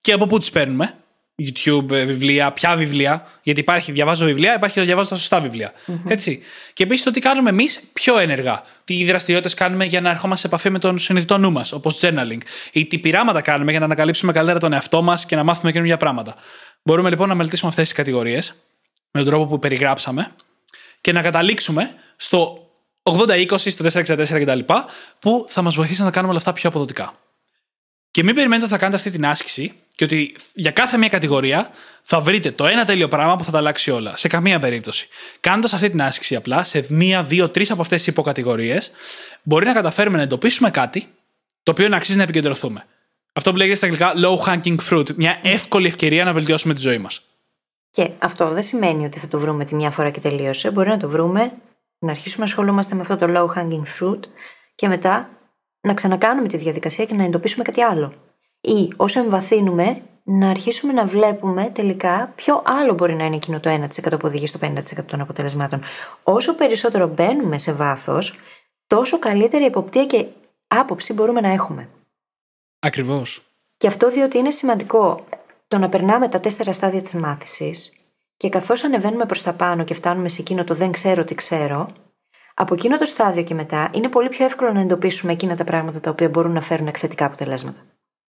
και από πού τις παίρνουμε. YouTube, βιβλία, ποια βιβλία, γιατί υπάρχει διαβάζω βιβλία, υπάρχει το διαβάζω τα σωστά βιβλία. Mm-hmm. Έτσι. Και επίσης το τι κάνουμε εμείς πιο ενεργά. Τι δραστηριότητες κάνουμε για να ερχόμαστε σε επαφή με τον συνειδητό νου μας, όπως journaling, ή τι πειράματα κάνουμε για να ανακαλύψουμε καλύτερα τον εαυτό μας και να μάθουμε καινούργια πράγματα. Μπορούμε λοιπόν να μελετήσουμε αυτές τις κατηγορίες με τον τρόπο που περιγράψαμε και να καταλήξουμε στο ογδόντα είκοσι, στο τέσσερα εξήντα τέσσερα κτλ. Που θα μας βοηθήσει να κάνουμε όλα αυτά πιο αποδοτικά. Και μην περιμένετε ότι θα κάνετε αυτή την άσκηση και ότι για κάθε μια κατηγορία θα βρείτε το ένα τέλειο πράγμα που θα τα αλλάξει όλα. Σε καμία περίπτωση. Κάνοντας αυτή την άσκηση απλά σε μία, δύο, τρεις από αυτές τις υποκατηγορίες, μπορεί να καταφέρουμε να εντοπίσουμε κάτι το οποίο να αξίζει να επικεντρωθούμε. Αυτό που λέγεται στα αγγλικά low hanging fruit, μια εύκολη ευκαιρία να βελτιώσουμε τη ζωή μας. Και αυτό δεν σημαίνει ότι θα το βρούμε τη μια φορά και τελείωσε. Μπορεί να το βρούμε, να αρχίσουμε να ασχολούμαστε με αυτό το low hanging fruit και μετά να ξανακάνουμε τη διαδικασία και να εντοπίσουμε κάτι άλλο. Ή όσο εμβαθύνουμε, να αρχίσουμε να βλέπουμε τελικά ποιο άλλο μπορεί να είναι εκείνο το ένα τοις εκατό που οδηγεί στο πενήντα τοις εκατό των αποτελεσμάτων. Όσο περισσότερο μπαίνουμε σε βάθος, τόσο καλύτερη εποπτεία και άποψη μπορούμε να έχουμε. Ακριβώς. Και αυτό διότι είναι σημαντικό το να περνάμε τα τέσσερα στάδια της μάθησης και καθώς ανεβαίνουμε προς τα πάνω και φτάνουμε σε εκείνο το δεν ξέρω τι ξέρω, από εκείνο το στάδιο και μετά είναι πολύ πιο εύκολο να εντοπίσουμε εκείνα τα πράγματα τα οποία μπορούν να φέρουν εκθετικά αποτελέσματα.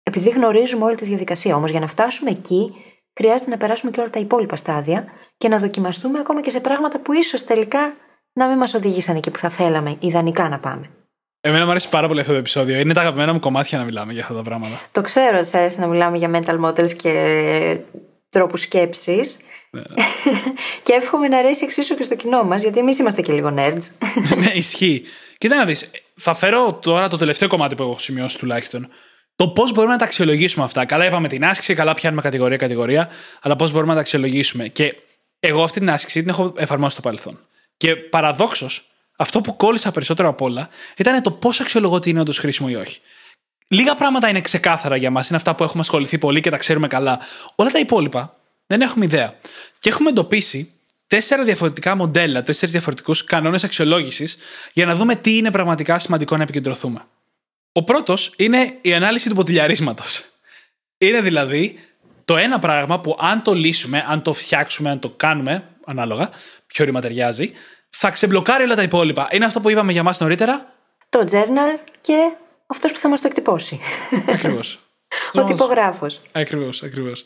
Επειδή γνωρίζουμε όλη τη διαδικασία, όμως για να φτάσουμε εκεί, χρειάζεται να περάσουμε και όλα τα υπόλοιπα στάδια και να δοκιμαστούμε ακόμα και σε πράγματα που ίσως τελικά να μην μας οδηγήσαν εκεί που θα θέλαμε ιδανικά να πάμε. Εμένα μου αρέσει πάρα πολύ αυτό το επεισόδιο. Είναι τα αγαπημένα μου κομμάτια να μιλάμε για αυτά τα πράγματα. Το ξέρω ότι σας αρέσει να μιλάμε για mental models και τρόπους σκέψης. Ναι. Και εύχομαι να αρέσει εξίσου και στο κοινό μας, γιατί εμείς είμαστε και λίγο nerds. Ναι, ισχύει. Κοίτα να δεις. Θα φέρω τώρα το τελευταίο κομμάτι που έχω σημειώσει τουλάχιστον. Το πώς μπορούμε να τα αξιολογήσουμε αυτά. Καλά, είπαμε την άσκηση, καλά, πιάνουμε κατηγορία-κατηγορία, αλλά πώς μπορούμε να τα αξιολογήσουμε. Και εγώ αυτή την άσκηση την έχω εφαρμόσει στο παρελθόν. Και παραδόξως, αυτό που κόλλησα περισσότερο απ' όλα ήταν το πώς αξιολογώ ότι είναι όντως χρήσιμο ή όχι. Λίγα πράγματα είναι ξεκάθαρα για μας, είναι αυτά που έχουμε ασχοληθεί πολύ και τα ξέρουμε καλά. Όλα τα υπόλοιπα δεν έχουμε ιδέα. Και έχουμε εντοπίσει τέσσερα διαφορετικά μοντέλα, τέσσερις διαφορετικούς κανόνες αξιολόγησης για να δούμε τι είναι πραγματικά σημαντικό να επικεντρωθούμε. Ο πρώτος είναι η ανάλυση του ποτηλιαρίσματος. Είναι δηλαδή το ένα πράγμα που αν το λύσουμε, αν το φτιάξουμε, αν το κάνουμε, ανάλογα, ποιο ρήμα ταιριάζει, θα ξεμπλοκάρει όλα τα υπόλοιπα. Είναι αυτό που είπαμε για μας νωρίτερα. Το journal και αυτός που θα μας το εκτυπώσει. Ακριβώς. Ο τυπογράφος. Ακριβώς, ακριβώς.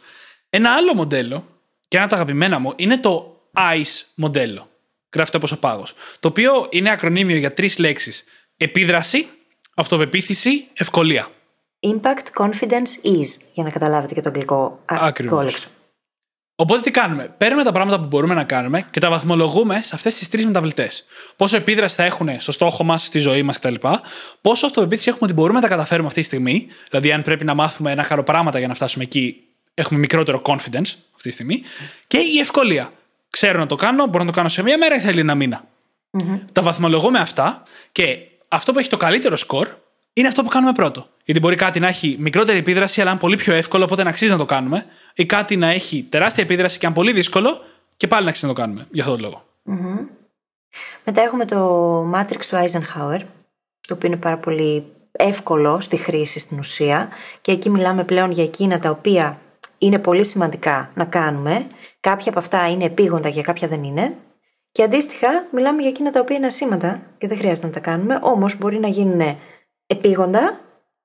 Ένα άλλο μοντέλο, και ένα από τα αγαπημένα μου, είναι το άι ες μοντέλο. Γράφεται όπως ο πάγος. Το οποίο είναι ακρονίμιο για τρεις λέξεις. Επίδραση, αυτοπεποίθηση, ευκολία. Impact, confidence, ease. Για να καταλάβετε και το αγγλικό κόλεξο. Οπότε τι κάνουμε. Παίρνουμε τα πράγματα που μπορούμε να κάνουμε και τα βαθμολογούμε σε αυτές τις τρεις μεταβλητές. Πόσο επίδραση θα έχουν στο στόχο μας, στη ζωή μας κτλ. Πόσο αυτοπεποίθηση έχουμε ότι μπορούμε να τα καταφέρουμε αυτή τη στιγμή. Δηλαδή, αν πρέπει να μάθουμε να κάνουμε πράγματα για να φτάσουμε εκεί, έχουμε μικρότερο confidence αυτή τη στιγμή. Και η ευκολία. Ξέρω να το κάνω, μπορώ να το κάνω σε μία μέρα ή θέλει ένα μήνα. Mm-hmm. Τα βαθμολογούμε αυτά και αυτό που έχει το καλύτερο σκορ είναι αυτό που κάνουμε πρώτο. Γιατί μπορεί κάτι να έχει μικρότερη επίδραση, αλλά είναι πολύ πιο εύκολο, οπότε να αξίζει να το κάνουμε. Ή κάτι να έχει τεράστια επίδραση και αν πολύ δύσκολο, και πάλι να αξίζει να το κάνουμε. Για αυτόν τον λόγο. Mm-hmm. Μετά έχουμε το Matrix του Eisenhower, το οποίο είναι πάρα πολύ εύκολο στη χρήση στην ουσία. Και εκεί μιλάμε πλέον για εκείνα τα οποία είναι πολύ σημαντικά να κάνουμε. Κάποια από αυτά είναι επίγοντα και κάποια δεν είναι. Και αντίστοιχα, μιλάμε για εκείνα τα οποία είναι ασήμαντα και δεν χρειάζεται να τα κάνουμε, όμως μπορεί να γίνουν επίγοντα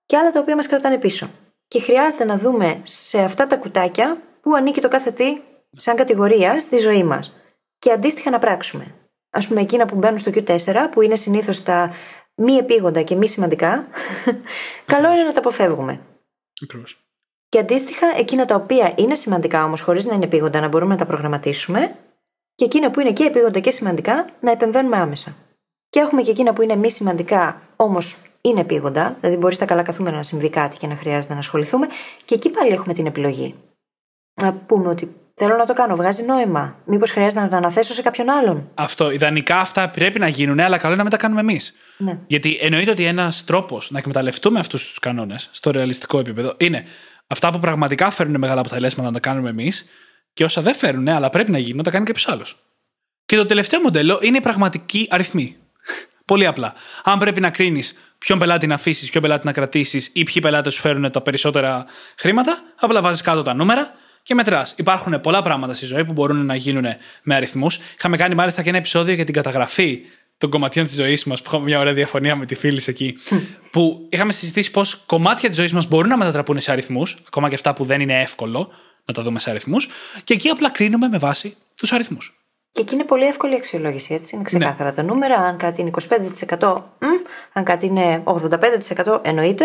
και άλλα τα οποία μας κρατάνε πίσω. Και χρειάζεται να δούμε σε αυτά τα κουτάκια που ανήκει το κάθε τι σαν κατηγορία στη ζωή μας. Και αντίστοιχα να πράξουμε. Ας πούμε, εκείνα που μπαίνουν στο κιου φορ, που είναι συνήθως τα μη επίγοντα και μη σημαντικά, καλό είναι να τα αποφεύγουμε. Ακριβώς. Και αντίστοιχα, εκείνα τα οποία είναι σημαντικά όμως χωρίς να είναι επίγοντα, να μπορούμε να τα προγραμματίσουμε και εκείνα που είναι και επίγοντα και σημαντικά να επεμβαίνουμε άμεσα. Και έχουμε και εκείνα που είναι μη σημαντικά, όμως είναι επίγοντα, δηλαδή μπορεί στα καλά καθούμενα να συμβεί κάτι και να χρειάζεται να ασχοληθούμε, και εκεί πάλι έχουμε την επιλογή. Να πούμε ότι θέλω να το κάνω, βγάζει νόημα. Μήπως χρειάζεται να το αναθέσω σε κάποιον άλλον. Αυτό. Ιδανικά αυτά πρέπει να γίνουν, αλλά καλό είναι να μην τα κάνουμε εμείς. Ναι. Γιατί εννοείται ότι ένας τρόπος να εκμεταλλευτούμε αυτούς τους κανόνες στο ρεαλιστικό επίπεδο είναι αυτά που πραγματικά φέρνουν μεγάλα αποτελέσματα να τα κάνουμε εμείς, και όσα δεν φέρνουν, αλλά πρέπει να γίνουν, να τα κάνει κάποιος άλλος. Και το τελευταίο μοντέλο είναι οι πραγματικοί αριθμοί. Πολύ απλά. Αν πρέπει να κρίνεις ποιον πελάτη να αφήσεις, ποιον πελάτη να κρατήσεις ή ποιοι πελάτες σου φέρουν τα περισσότερα χρήματα, απλά βάζεις κάτω τα νούμερα. Και μετράς. Υπάρχουν πολλά πράγματα στη ζωή που μπορούν να γίνουν με αριθμούς. Είχαμε κάνει μάλιστα και ένα επεισόδιο για την καταγραφή των κομματιών της ζωής μας, που είχαμε μια ωραία διαφωνία με τη Φύλλις εκεί, που είχαμε συζητήσει πως κομμάτια της ζωής μας μπορούν να μετατραπούν σε αριθμούς, ακόμα και αυτά που δεν είναι εύκολο να τα δούμε σε αριθμούς, και εκεί απλά κρίνουμε με βάση τους αριθμούς. Και εκεί είναι πολύ εύκολη η αξιολόγηση, έτσι. Είναι ξεκάθαρα ναι. τα νούμερα. Αν κάτι είναι είκοσι πέντε τοις εκατό, μ, αν κάτι είναι ογδόντα πέντε τοις εκατό, εννοείται,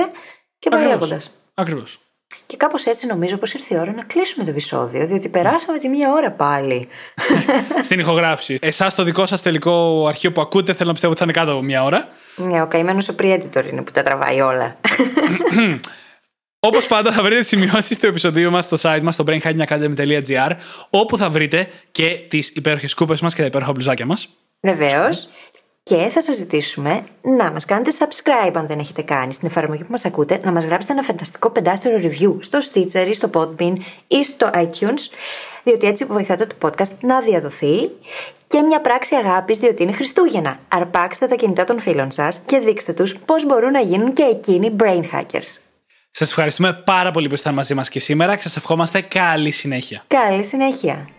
και πάει λέγοντας. Ακριβώς. Και κάπως έτσι νομίζω πως ήρθε η ώρα να κλείσουμε το επεισόδιο, διότι περάσαμε τη μία ώρα πάλι. Στην ηχογράφηση. Εσάς το δικό σας τελικό αρχείο που ακούτε, θέλω να πιστεύω ότι θα είναι κάτω από μία ώρα. Ναι, ο καημένος ο pre-editor είναι που τα τραβάει όλα. Όπως πάντα, θα βρείτε τις σημειώσεις του επεισοδίου μας στο site μας, στο brain hacking academy dot g r, όπου θα βρείτε και τις υπέροχες κούπες μας και τα υπέροχα μπλουζάκια μας. Βεβαίως. Και θα σας ζητήσουμε να μας κάνετε subscribe, αν δεν έχετε κάνει, στην εφαρμογή που μας ακούτε, να μας γράψετε ένα φανταστικό πεντάστερο review στο Stitcher ή στο Podbean ή στο iTunes, διότι έτσι βοηθάτε το podcast να διαδοθεί, και μια πράξη αγάπης, διότι είναι Χριστούγεννα. Αρπάξτε τα κινητά των φίλων σας και δείξτε τους πώς μπορούν να γίνουν και εκείνοι brain hackers. Σας ευχαριστούμε πάρα πολύ που ήσασταν μαζί μας και σήμερα και σας ευχόμαστε καλή συνέχεια. Καλή συνέχεια.